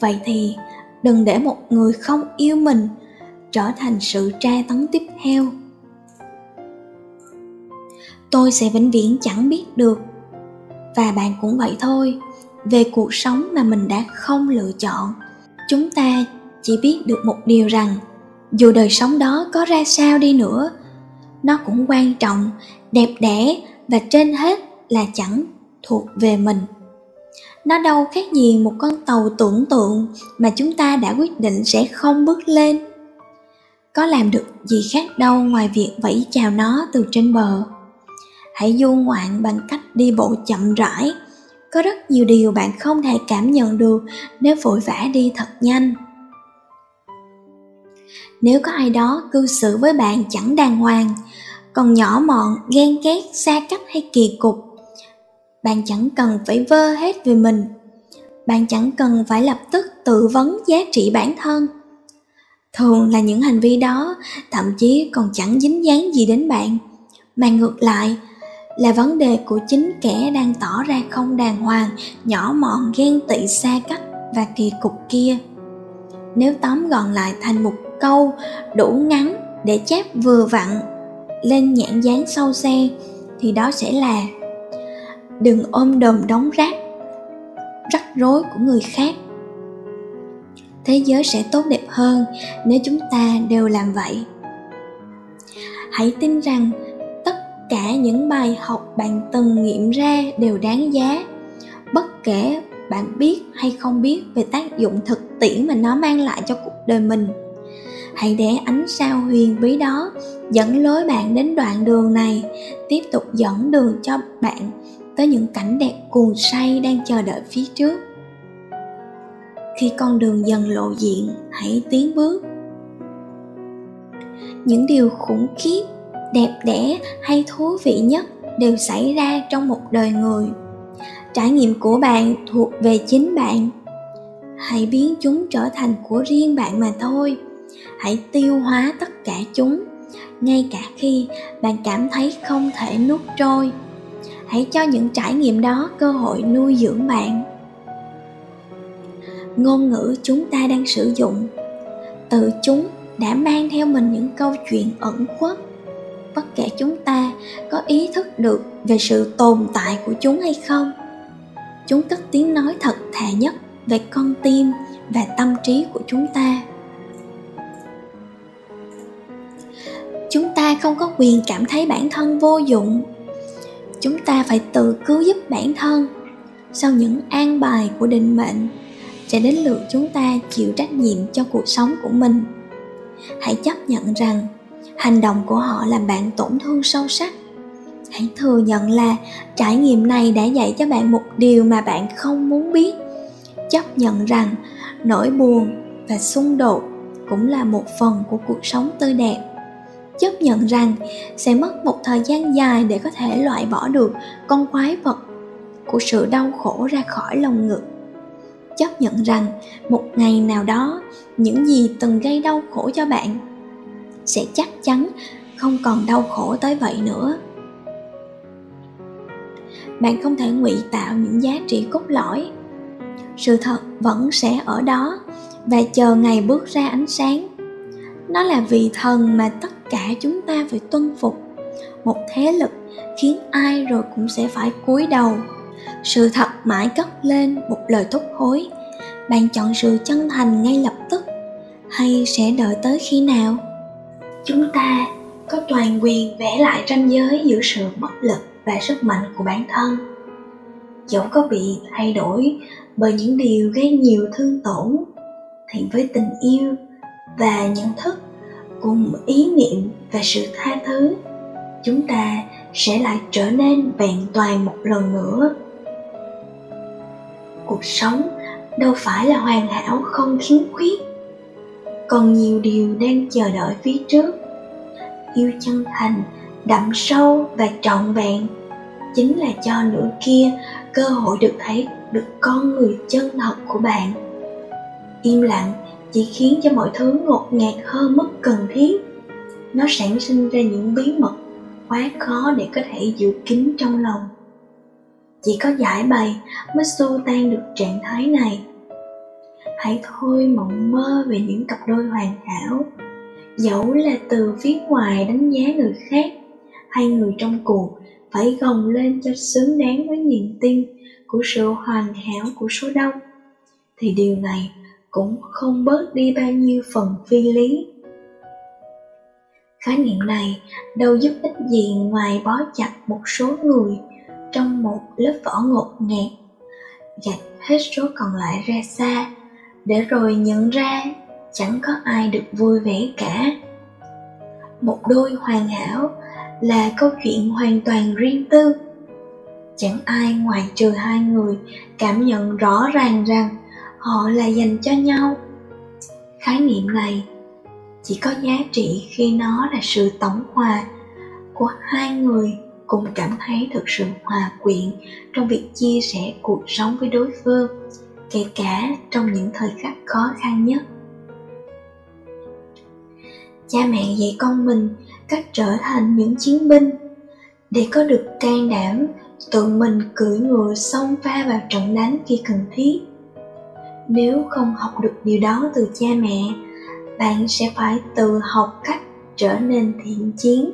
Vậy thì đừng để một người không yêu mình trở thành sự tra tấn tiếp theo. Tôi sẽ vĩnh viễn chẳng biết được, và bạn cũng vậy thôi, về cuộc sống mà mình đã không lựa chọn. Chúng ta chỉ biết được một điều rằng, dù đời sống đó có ra sao đi nữa, nó cũng quan trọng, đẹp đẽ và trên hết là chẳng thuộc về mình. Nó đâu khác gì một con tàu tưởng tượng mà chúng ta đã quyết định sẽ không bước lên. Có làm được gì khác đâu ngoài việc vẫy chào nó từ trên bờ. Hãy du ngoạn bằng cách đi bộ chậm rãi. Có rất nhiều điều bạn không thể cảm nhận được nếu vội vã đi thật nhanh. Nếu có ai đó cư xử với bạn chẳng đàng hoàng, còn nhỏ mọn, ghen ghét, xa cách hay kỳ cục, bạn chẳng cần phải vơ hết về mình. Bạn chẳng cần phải lập tức tự vấn giá trị bản thân. Thường là những hành vi đó thậm chí còn chẳng dính dáng gì đến bạn, mà ngược lại là vấn đề của chính kẻ đang tỏ ra không đàng hoàng, nhỏ mọn, ghen tị, xa cách và kỳ cục kia. Nếu tóm gọn lại thành một câu đủ ngắn để chép vừa vặn lên nhãn dán sâu xe, thì đó sẽ là: đừng ôm đồm đống rắc rối của người khác. Thế giới sẽ tốt đẹp hơn nếu chúng ta đều làm vậy. Hãy tin rằng cả những bài học bạn từng nghiệm ra đều đáng giá, bất kể bạn biết hay không biết về tác dụng thực tiễn mà nó mang lại cho cuộc đời mình. Hãy để ánh sao huyền bí đó dẫn lối bạn đến đoạn đường này, tiếp tục dẫn đường cho bạn tới những cảnh đẹp cuồng say đang chờ đợi phía trước. Khi con đường dần lộ diện, hãy tiến bước. Những điều khủng khiếp, đẹp đẽ hay thú vị nhất đều xảy ra trong một đời người. Trải nghiệm của bạn thuộc về chính bạn. Hãy biến chúng trở thành của riêng bạn mà thôi. Hãy tiêu hóa tất cả chúng, ngay cả khi bạn cảm thấy không thể nuốt trôi. Hãy cho những trải nghiệm đó cơ hội nuôi dưỡng bạn. Ngôn ngữ chúng ta đang sử dụng, tự chúng đã mang theo mình những câu chuyện ẩn khuất, bất kể chúng ta có ý thức được về sự tồn tại của chúng hay không. Chúng cất tiếng nói thật thà nhất về con tim và tâm trí của chúng ta. Chúng ta không có quyền cảm thấy bản thân vô dụng. Chúng ta phải tự cứu giúp bản thân. Sau những an bài của định mệnh, sẽ đến lượt chúng ta chịu trách nhiệm cho cuộc sống của mình. Hãy chấp nhận rằng hành động của họ làm bạn tổn thương sâu sắc. Hãy thừa nhận là trải nghiệm này đã dạy cho bạn một điều mà bạn không muốn biết, chấp nhận rằng nỗi buồn và xung đột cũng là một phần của cuộc sống tươi đẹp, chấp nhận rằng sẽ mất một thời gian dài để có thể loại bỏ được con quái vật của sự đau khổ ra khỏi lồng ngực, chấp nhận rằng một ngày nào đó những gì từng gây đau khổ cho bạn sẽ chắc chắn không còn đau khổ tới vậy nữa. Bạn không thể ngụy tạo những giá trị cốt lõi, sự thật vẫn sẽ ở đó và chờ ngày bước ra ánh sáng. Nó là vị thần mà tất cả chúng ta phải tuân phục, một thế lực khiến ai rồi cũng sẽ phải cúi đầu. Sự thật mãi cất lên một lời thúc hối. Bạn chọn sự chân thành ngay lập tức hay sẽ đợi tới khi nào? Chúng ta có toàn quyền vẽ lại ranh giới giữa sự bất lực và sức mạnh của bản thân, dẫu có bị thay đổi bởi những điều gây nhiều thương tổn, thì với tình yêu và nhận thức cùng ý niệm và sự tha thứ, chúng ta sẽ lại trở nên vẹn toàn một lần nữa. Cuộc sống đâu phải là hoàn hảo không khiếm khuyết, còn nhiều điều đang chờ đợi phía trước. Yêu chân thành, đậm sâu và trọn vẹn chính là cho nửa kia cơ hội được thấy được con người chân thật của bạn. Im lặng chỉ khiến cho mọi thứ ngột ngạt hơn mức cần thiết. Nó sản sinh ra những bí mật quá khó để có thể giữ kín trong lòng. Chỉ có giải bày mới xua tan được trạng thái này. Hãy thôi mộng mơ về những cặp đôi hoàn hảo, dẫu là từ phía ngoài đánh giá người khác hay người trong cuộc phải gồng lên cho xứng đáng với niềm tin của sự hoàn hảo của số đông, thì điều này cũng không bớt đi bao nhiêu phần phi lý. Khái niệm này đâu giúp ích gì ngoài bó chặt một số người trong một lớp vỏ ngột ngạt, gạt hết số còn lại ra xa, để rồi nhận ra chẳng có ai được vui vẻ cả. Một đôi hoàn hảo là câu chuyện hoàn toàn riêng tư. Chẳng ai ngoại trừ hai người cảm nhận rõ ràng rằng họ là dành cho nhau. Khái niệm này chỉ có giá trị khi nó là sự tổng hòa của hai người cùng cảm thấy thực sự hòa quyện trong việc chia sẻ cuộc sống với đối phương, kể cả trong những thời khắc khó khăn nhất. Cha mẹ dạy con mình cách trở thành những chiến binh. Để có được can đảm, tụi mình cưỡi ngựa xông pha vào trận đánh khi cần thiết. Nếu không học được điều đó từ cha mẹ, bạn sẽ phải tự học cách trở nên thiện chiến.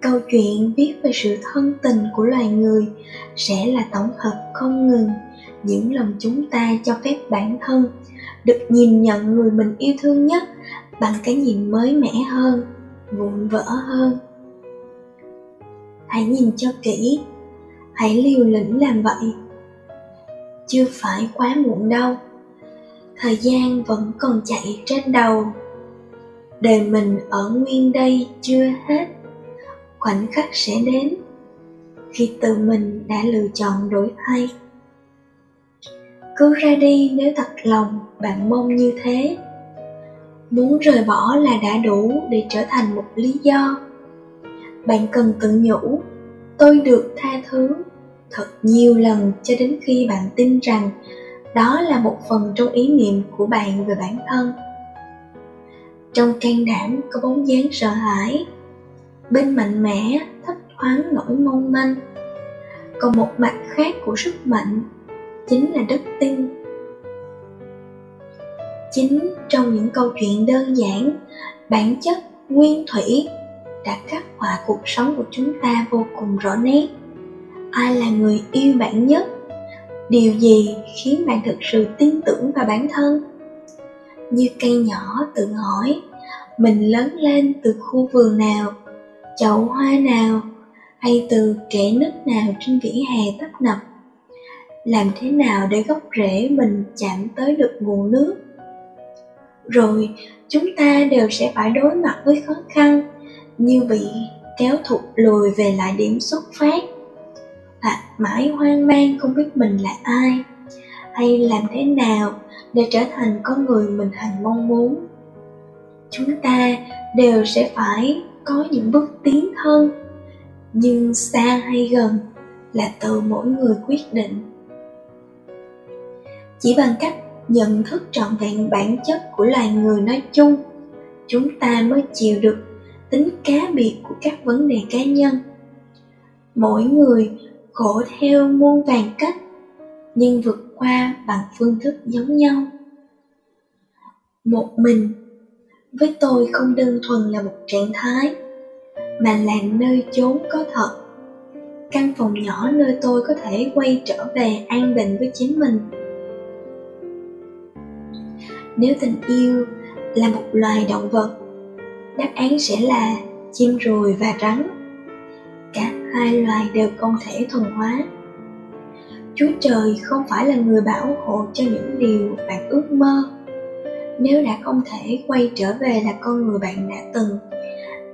Câu chuyện viết về sự thân tình của loài người sẽ là tổng hợp không ngừng những lần chúng ta cho phép bản thân được nhìn nhận người mình yêu thương nhất bằng cái nhìn mới mẻ hơn, vụn vỡ hơn. Hãy nhìn cho kỹ, hãy liều lĩnh làm vậy. Chưa phải quá muộn đâu, thời gian vẫn còn chạy trên đầu. Đời mình ở nguyên đây chưa hết, khoảnh khắc sẽ đến khi tự mình đã lựa chọn đổi thay. Cứ ra đi nếu thật lòng bạn mong như thế. Muốn rời bỏ là đã đủ để trở thành một lý do. Bạn cần tự nhủ, tôi được tha thứ thật nhiều lần cho đến khi bạn tin rằng đó là một phần trong ý niệm của bạn về bản thân. Trong can đảm có bóng dáng sợ hãi, bên mạnh mẽ thấp thoáng nỗi mong manh. Còn một mặt khác của sức mạnh chính là đức tin. Chính trong những câu chuyện đơn giản, bản chất nguyên thủy đã khắc họa cuộc sống của chúng ta vô cùng rõ nét. Ai là người yêu bạn nhất? Điều gì khiến bạn thực sự tin tưởng vào bản thân? Như cây nhỏ tự hỏi, mình lớn lên từ khu vườn nào, chậu hoa nào, hay từ kẽ nứt nào trên vỉa hè tấp nập? Làm thế nào để gốc rễ mình chạm tới được nguồn nước? Rồi chúng ta đều sẽ phải đối mặt với khó khăn như bị kéo thụt lùi về lại điểm xuất phát, hoặc mãi hoang mang không biết mình là ai. hay làm thế nào để trở thành con người mình hằng mong muốn. Chúng ta đều sẽ phải có những bước tiến hơn, nhưng xa hay gần là từ mỗi người quyết định. Chỉ bằng cách nhận thức trọn vẹn bản chất của loài người nói chung, chúng ta mới chịu được tính cá biệt của các vấn đề cá nhân. Mỗi người khổ theo muôn vàn cách, nhưng vượt qua bằng phương thức giống nhau. Một mình với tôi không đơn thuần là một trạng thái, mà là nơi chốn có thật, căn phòng nhỏ nơi tôi có thể quay trở về an bình với chính mình. Nếu tình yêu là một loài động vật, đáp án sẽ là chim ruồi và rắn. Cả hai loài đều không thể thuần hóa. Chúa Trời không phải là người bảo hộ cho những điều bạn ước mơ. Nếu đã không thể quay trở về là con người bạn đã từng,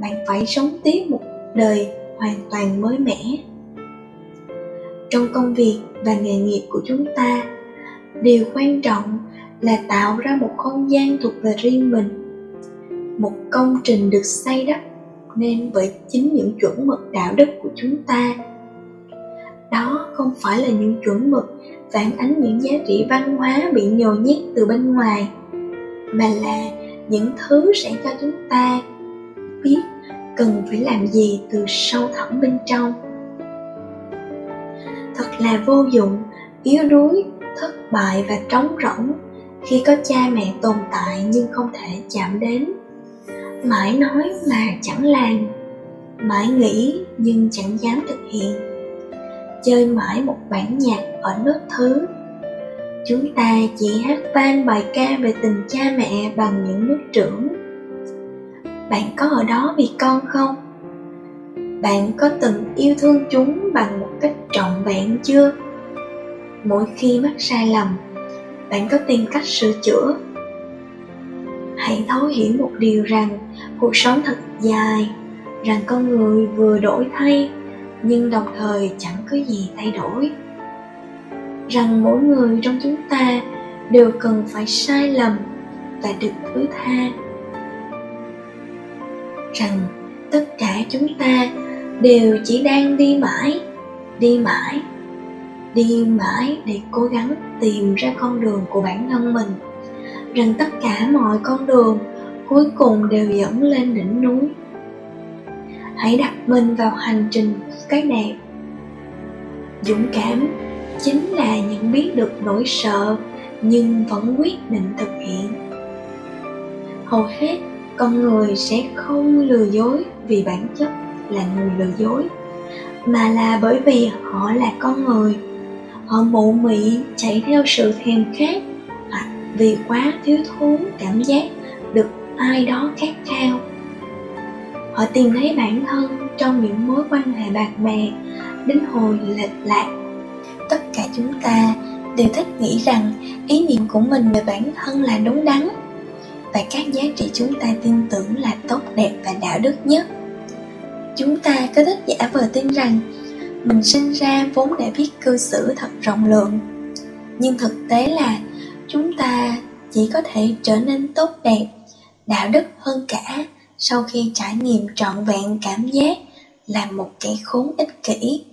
bạn phải sống tiếp một đời hoàn toàn mới mẻ. Trong công việc và nghề nghiệp của chúng ta, điều quan trọng là tạo ra một không gian thuộc về riêng mình. Một công trình được xây đắp nên bởi chính những chuẩn mực đạo đức của chúng ta. Đó không phải là những chuẩn mực phản ánh những giá trị văn hóa bị nhồi nhét từ bên ngoài, mà là những thứ sẽ cho chúng ta biết cần phải làm gì từ sâu thẳm bên trong. Thật là vô dụng, yếu đuối, thất bại và trống rỗng khi có cha mẹ tồn tại nhưng không thể chạm đến, mãi nói mà chẳng làm, mãi nghĩ nhưng chẳng dám thực hiện, chơi mãi một bản nhạc ở nước thứ. Chúng ta chỉ hát vang bài ca về tình cha mẹ bằng những nước trưởng. Bạn có ở đó vì con không? Bạn có từng yêu thương chúng bằng một cách trọn vẹn chưa? Mỗi khi mắc sai lầm, bạn có tìm cách sửa chữa? Hãy thấu hiểu một điều rằng cuộc sống thật dài, rằng con người vừa đổi thay nhưng đồng thời chẳng có gì thay đổi, rằng mỗi người trong chúng ta đều cần phải sai lầm và được thứ tha, rằng tất cả chúng ta đều chỉ đang đi mãi để cố gắng tìm ra con đường của bản thân mình, rằng tất cả mọi con đường cuối cùng đều dẫn lên đỉnh núi. Hãy đặt mình vào hành trình cái đẹp. Dũng cảm chính là nhận biết được nỗi sợ nhưng vẫn quyết định thực hiện. Hầu hết con người sẽ không lừa dối vì bản chất là người lừa dối, mà là bởi vì họ là con người. Họ mụ mị chạy theo sự thèm khát, hoặc vì quá thiếu thốn cảm giác được ai đó khát khao. Họ tìm thấy bản thân trong những mối quan hệ bạc bè, đến hồi lệch lạc. Tất cả chúng ta đều thích nghĩ rằng ý niệm của mình về bản thân là đúng đắn, và các giá trị chúng ta tin tưởng là tốt đẹp và đạo đức nhất. Chúng ta cứ thích giả vờ tin rằng mình sinh ra vốn đã biết cư xử thật rộng lượng, nhưng thực tế là chúng ta chỉ có thể trở nên tốt đẹp, đạo đức hơn cả sau khi trải nghiệm trọn vẹn cảm giác là một kẻ khốn ích kỷ.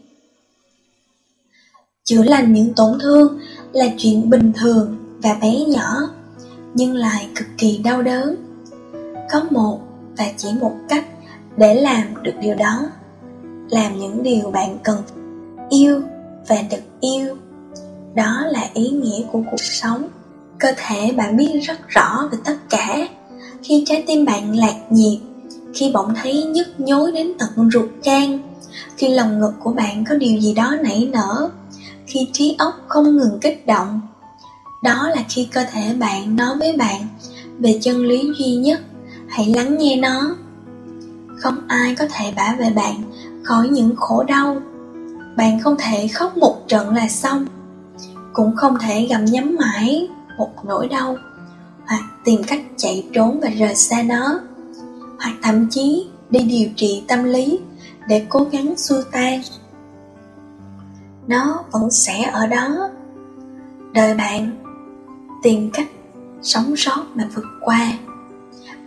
Chữa lành những tổn thương là chuyện bình thường và bé nhỏ, nhưng lại cực kỳ đau đớn. Có một và chỉ một cách để làm được điều đó: làm những điều bạn cần yêu và được yêu. Đó là ý nghĩa của cuộc sống. Cơ thể bạn biết rất rõ về tất cả. Khi trái tim bạn lạc nhịp, khi bỗng thấy nhức nhối đến tận ruột gan, khi lồng ngực của bạn có điều gì đó nảy nở, khi trí óc không ngừng kích động, đó là khi cơ thể bạn nói với bạn về chân lý duy nhất. Hãy lắng nghe nó. Không ai có thể bảo vệ bạn khỏi những khổ đau. Bạn không thể khóc một trận là xong, cũng không thể gặm nhấm mãi một nỗi đau, hoặc tìm cách chạy trốn và rời xa nó, hoặc thậm chí đi điều trị tâm lý để cố gắng xua tan. Nó vẫn sẽ ở đó. đời bạn, tìm cách sống sót mà vượt qua.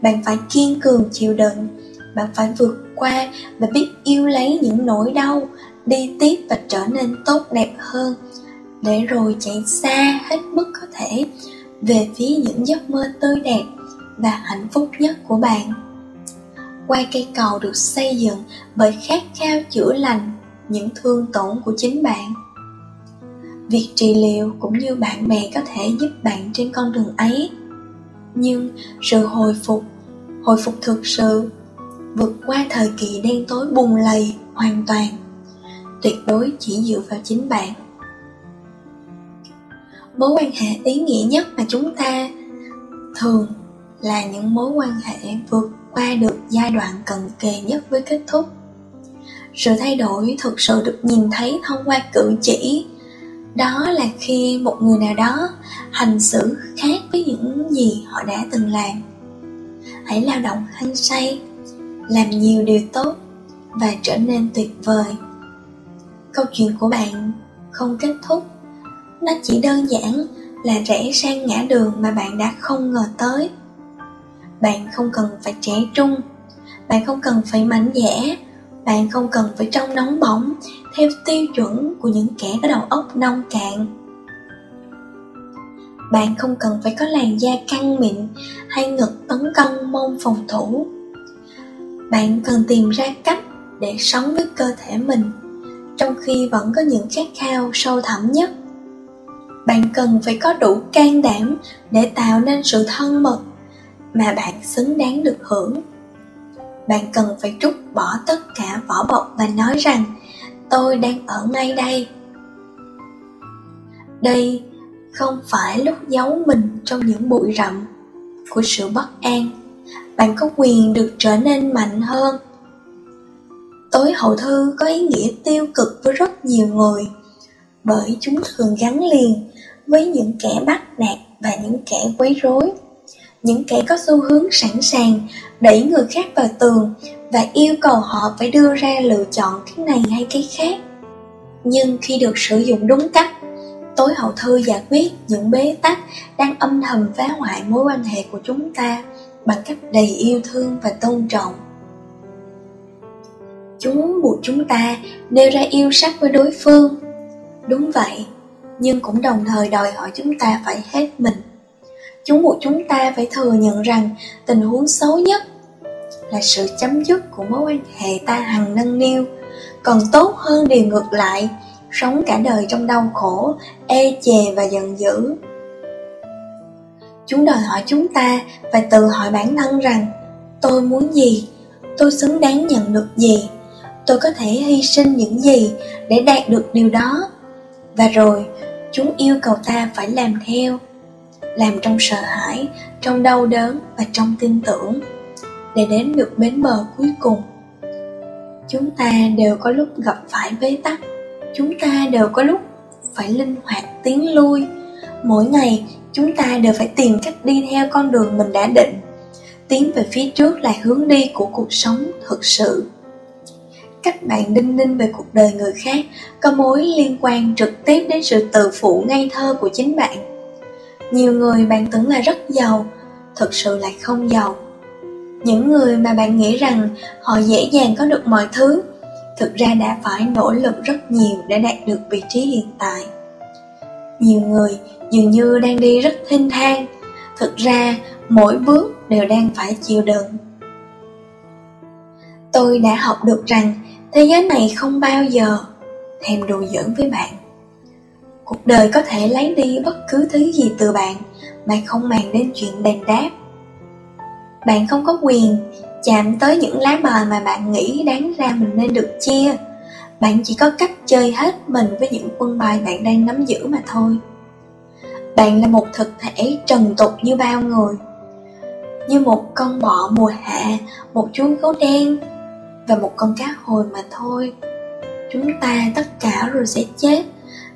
Bạn phải kiên cường chịu đựng, bạn phải vượt qua và biết yêu lấy những nỗi đau, đi tiếp và trở nên tốt đẹp hơn, để rồi chạy xa hết mức có thể về phía những giấc mơ tươi đẹp và hạnh phúc nhất của bạn. Qua cây cầu được xây dựng bởi khát khao chữa lành những thương tổn của chính bạn. Việc trị liệu cũng như bạn bè có thể giúp bạn trên con đường ấy. Nhưng sự hồi phục thực sự, vượt qua thời kỳ đen tối bùn lầy hoàn toàn, tuyệt đối chỉ dựa vào chính bạn. Mối quan hệ ý nghĩa nhất mà chúng ta thường là những mối quan hệ vượt qua được giai đoạn cận kề nhất với kết thúc. Sự thay đổi thực sự được nhìn thấy thông qua cử chỉ. Đó là khi một người nào đó hành xử khác với những gì họ đã từng làm. Hãy lao động hăng say, làm nhiều điều tốt và trở nên tuyệt vời. Câu chuyện của bạn không kết thúc. Nó chỉ đơn giản là rẽ sang ngã đường mà bạn đã không ngờ tới. Bạn không cần phải trẻ trung, bạn không cần phải mạnh dạn, bạn không cần phải trông nóng bỏng theo tiêu chuẩn của những kẻ có đầu óc nông cạn. Bạn không cần phải có làn da căng mịn hay ngực tấn công môn phòng thủ. Bạn cần tìm ra cách để sống với cơ thể mình, trong khi vẫn có những khát khao sâu thẳm nhất. Bạn cần phải có đủ can đảm để tạo nên sự thân mật mà bạn xứng đáng được hưởng. Bạn cần phải trút bỏ tất cả vỏ bọc và nói rằng tôi đang ở ngay đây. Đây không phải lúc giấu mình trong những bụi rậm của sự bất an. Bạn có quyền được trở nên mạnh hơn. Tối hậu thư có ý nghĩa tiêu cực với rất nhiều người, bởi chúng thường gắn liền với những kẻ bắt nạt và những kẻ quấy rối, những kẻ có xu hướng sẵn sàng đẩy người khác vào tường và yêu cầu họ phải đưa ra lựa chọn cái này hay cái khác. Nhưng khi được sử dụng đúng cách, tối hậu thư giải quyết những bế tắc đang âm thầm phá hoại mối quan hệ của chúng ta bằng cách đầy yêu thương và tôn trọng. Chúng buộc chúng ta nêu ra yêu sách với đối phương. Đúng vậy, nhưng cũng đồng thời đòi hỏi chúng ta phải hết mình. Chúng buộc chúng ta phải thừa nhận rằng tình huống xấu nhất là sự chấm dứt của mối quan hệ ta hằng nâng niu. Còn tốt hơn điều ngược lại, sống cả đời trong đau khổ, ê chề và giận dữ. Chúng đòi hỏi chúng ta phải tự hỏi bản thân rằng tôi muốn gì, tôi xứng đáng nhận được gì, tôi có thể hy sinh những gì để đạt được điều đó. Và rồi, chúng yêu cầu ta phải làm theo, làm trong sợ hãi, trong đau đớn và trong tin tưởng, để đến được bến bờ cuối cùng. Chúng ta đều có lúc gặp phải bế tắc, chúng ta đều có lúc phải linh hoạt tiến lui. Mỗi ngày, chúng ta đều phải tìm cách đi theo con đường mình đã định, tiến về phía trước là hướng đi của cuộc sống thực sự. Cách bạn đinh ninh về cuộc đời người khác có mối liên quan trực tiếp đến sự tự phụ ngây thơ của chính bạn. Nhiều người bạn tưởng là rất giàu, thực sự lại không giàu. Những người mà bạn nghĩ rằng họ dễ dàng có được mọi thứ, thực ra đã phải nỗ lực rất nhiều để đạt được vị trí hiện tại. Nhiều người dường như đang đi rất thênh thang, thực ra mỗi bước đều đang phải chịu đựng. Tôi đã học được rằng thế giới này không bao giờ thèm đùa giỡn với bạn. Cuộc đời có thể lấy đi bất cứ thứ gì từ bạn mà không màng đến chuyện đền đáp. Bạn không có quyền chạm tới những lá bài mà bạn nghĩ đáng ra mình nên được chia. Bạn chỉ có cách chơi hết mình với những quân bài bạn đang nắm giữ mà thôi. Bạn là một thực thể trần tục như bao người, như một con bọ mùa hạ, một chú gấu đen và một con cá hồi mà thôi. Chúng ta tất cả rồi sẽ chết,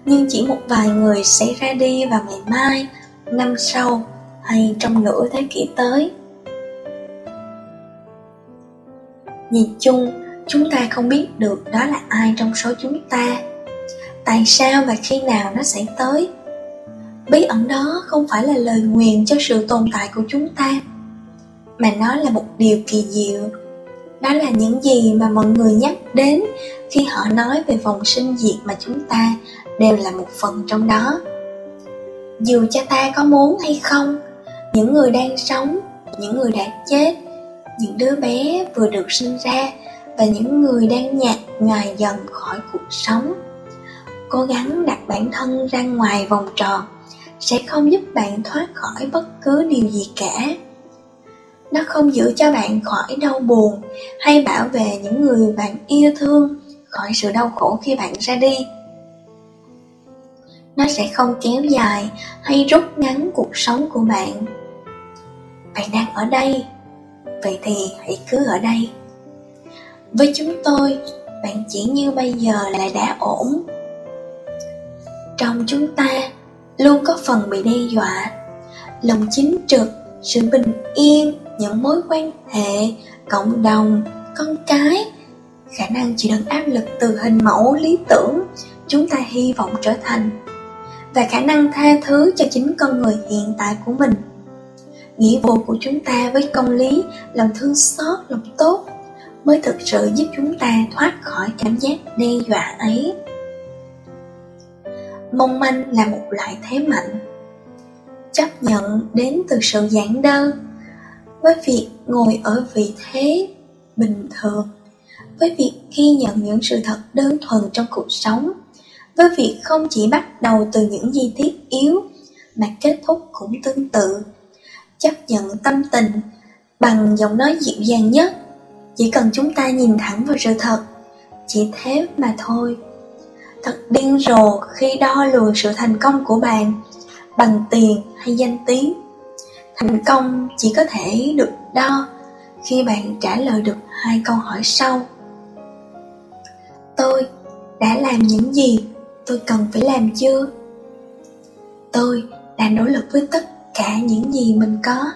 nhưng chỉ một vài người sẽ ra đi vào ngày mai, năm sau hay trong nửa thế kỷ tới. Nhìn chung, chúng ta không biết được đó là ai trong số chúng ta, tại sao và khi nào nó sẽ tới. Bí ẩn đó không phải là lời nguyền cho sự tồn tại của chúng ta, mà nó là một điều kỳ diệu. Đó là những gì mà mọi người nhắc đến khi họ nói về vòng sinh diệt mà chúng ta đều là một phần trong đó. Dù cha ta có muốn hay không, những người đang sống, những người đã chết, những đứa bé vừa được sinh ra và những người đang nhạt nhòa dần khỏi cuộc sống. Cố gắng đặt bản thân ra ngoài vòng tròn sẽ không giúp bạn thoát khỏi bất cứ điều gì cả. Nó không giữ cho bạn khỏi đau buồn hay bảo vệ những người bạn yêu thương khỏi sự đau khổ khi bạn ra đi. Nó sẽ không kéo dài hay rút ngắn cuộc sống của bạn. Bạn đang ở đây, vậy thì hãy cứ ở đây. Với chúng tôi, bạn chỉ như bây giờ là đã ổn. Trong chúng ta luôn có phần bị đe dọa, lòng chính trực, sự bình yên, những mối quan hệ, cộng đồng, con cái, khả năng chịu đựng áp lực từ hình mẫu lý tưởng chúng ta hy vọng trở thành, và khả năng tha thứ cho chính con người hiện tại của mình. Nghĩa vụ của chúng ta với công lý, lòng thương xót, lòng tốt mới thực sự giúp chúng ta thoát khỏi cảm giác đe dọa ấy. Mong manh là một loại thế mạnh, chấp nhận đến từ sự giản đơn, với việc ngồi ở vị thế bình thường, với việc ghi nhận những sự thật đơn thuần trong cuộc sống, với việc không chỉ bắt đầu từ những chi tiết yếu mà kết thúc cũng tương tự. Chấp nhận tâm tình bằng giọng nói dịu dàng nhất, chỉ cần chúng ta nhìn thẳng vào sự thật, chỉ thế mà thôi. Thật điên rồ khi đo lường sự thành công của bạn bằng tiền hay danh tiếng. Thành công chỉ có thể được đo khi bạn trả lời được hai câu hỏi sau: tôi đã làm những gì tôi cần phải làm chưa? Tôi đã nỗ lực với tất cả những gì mình có.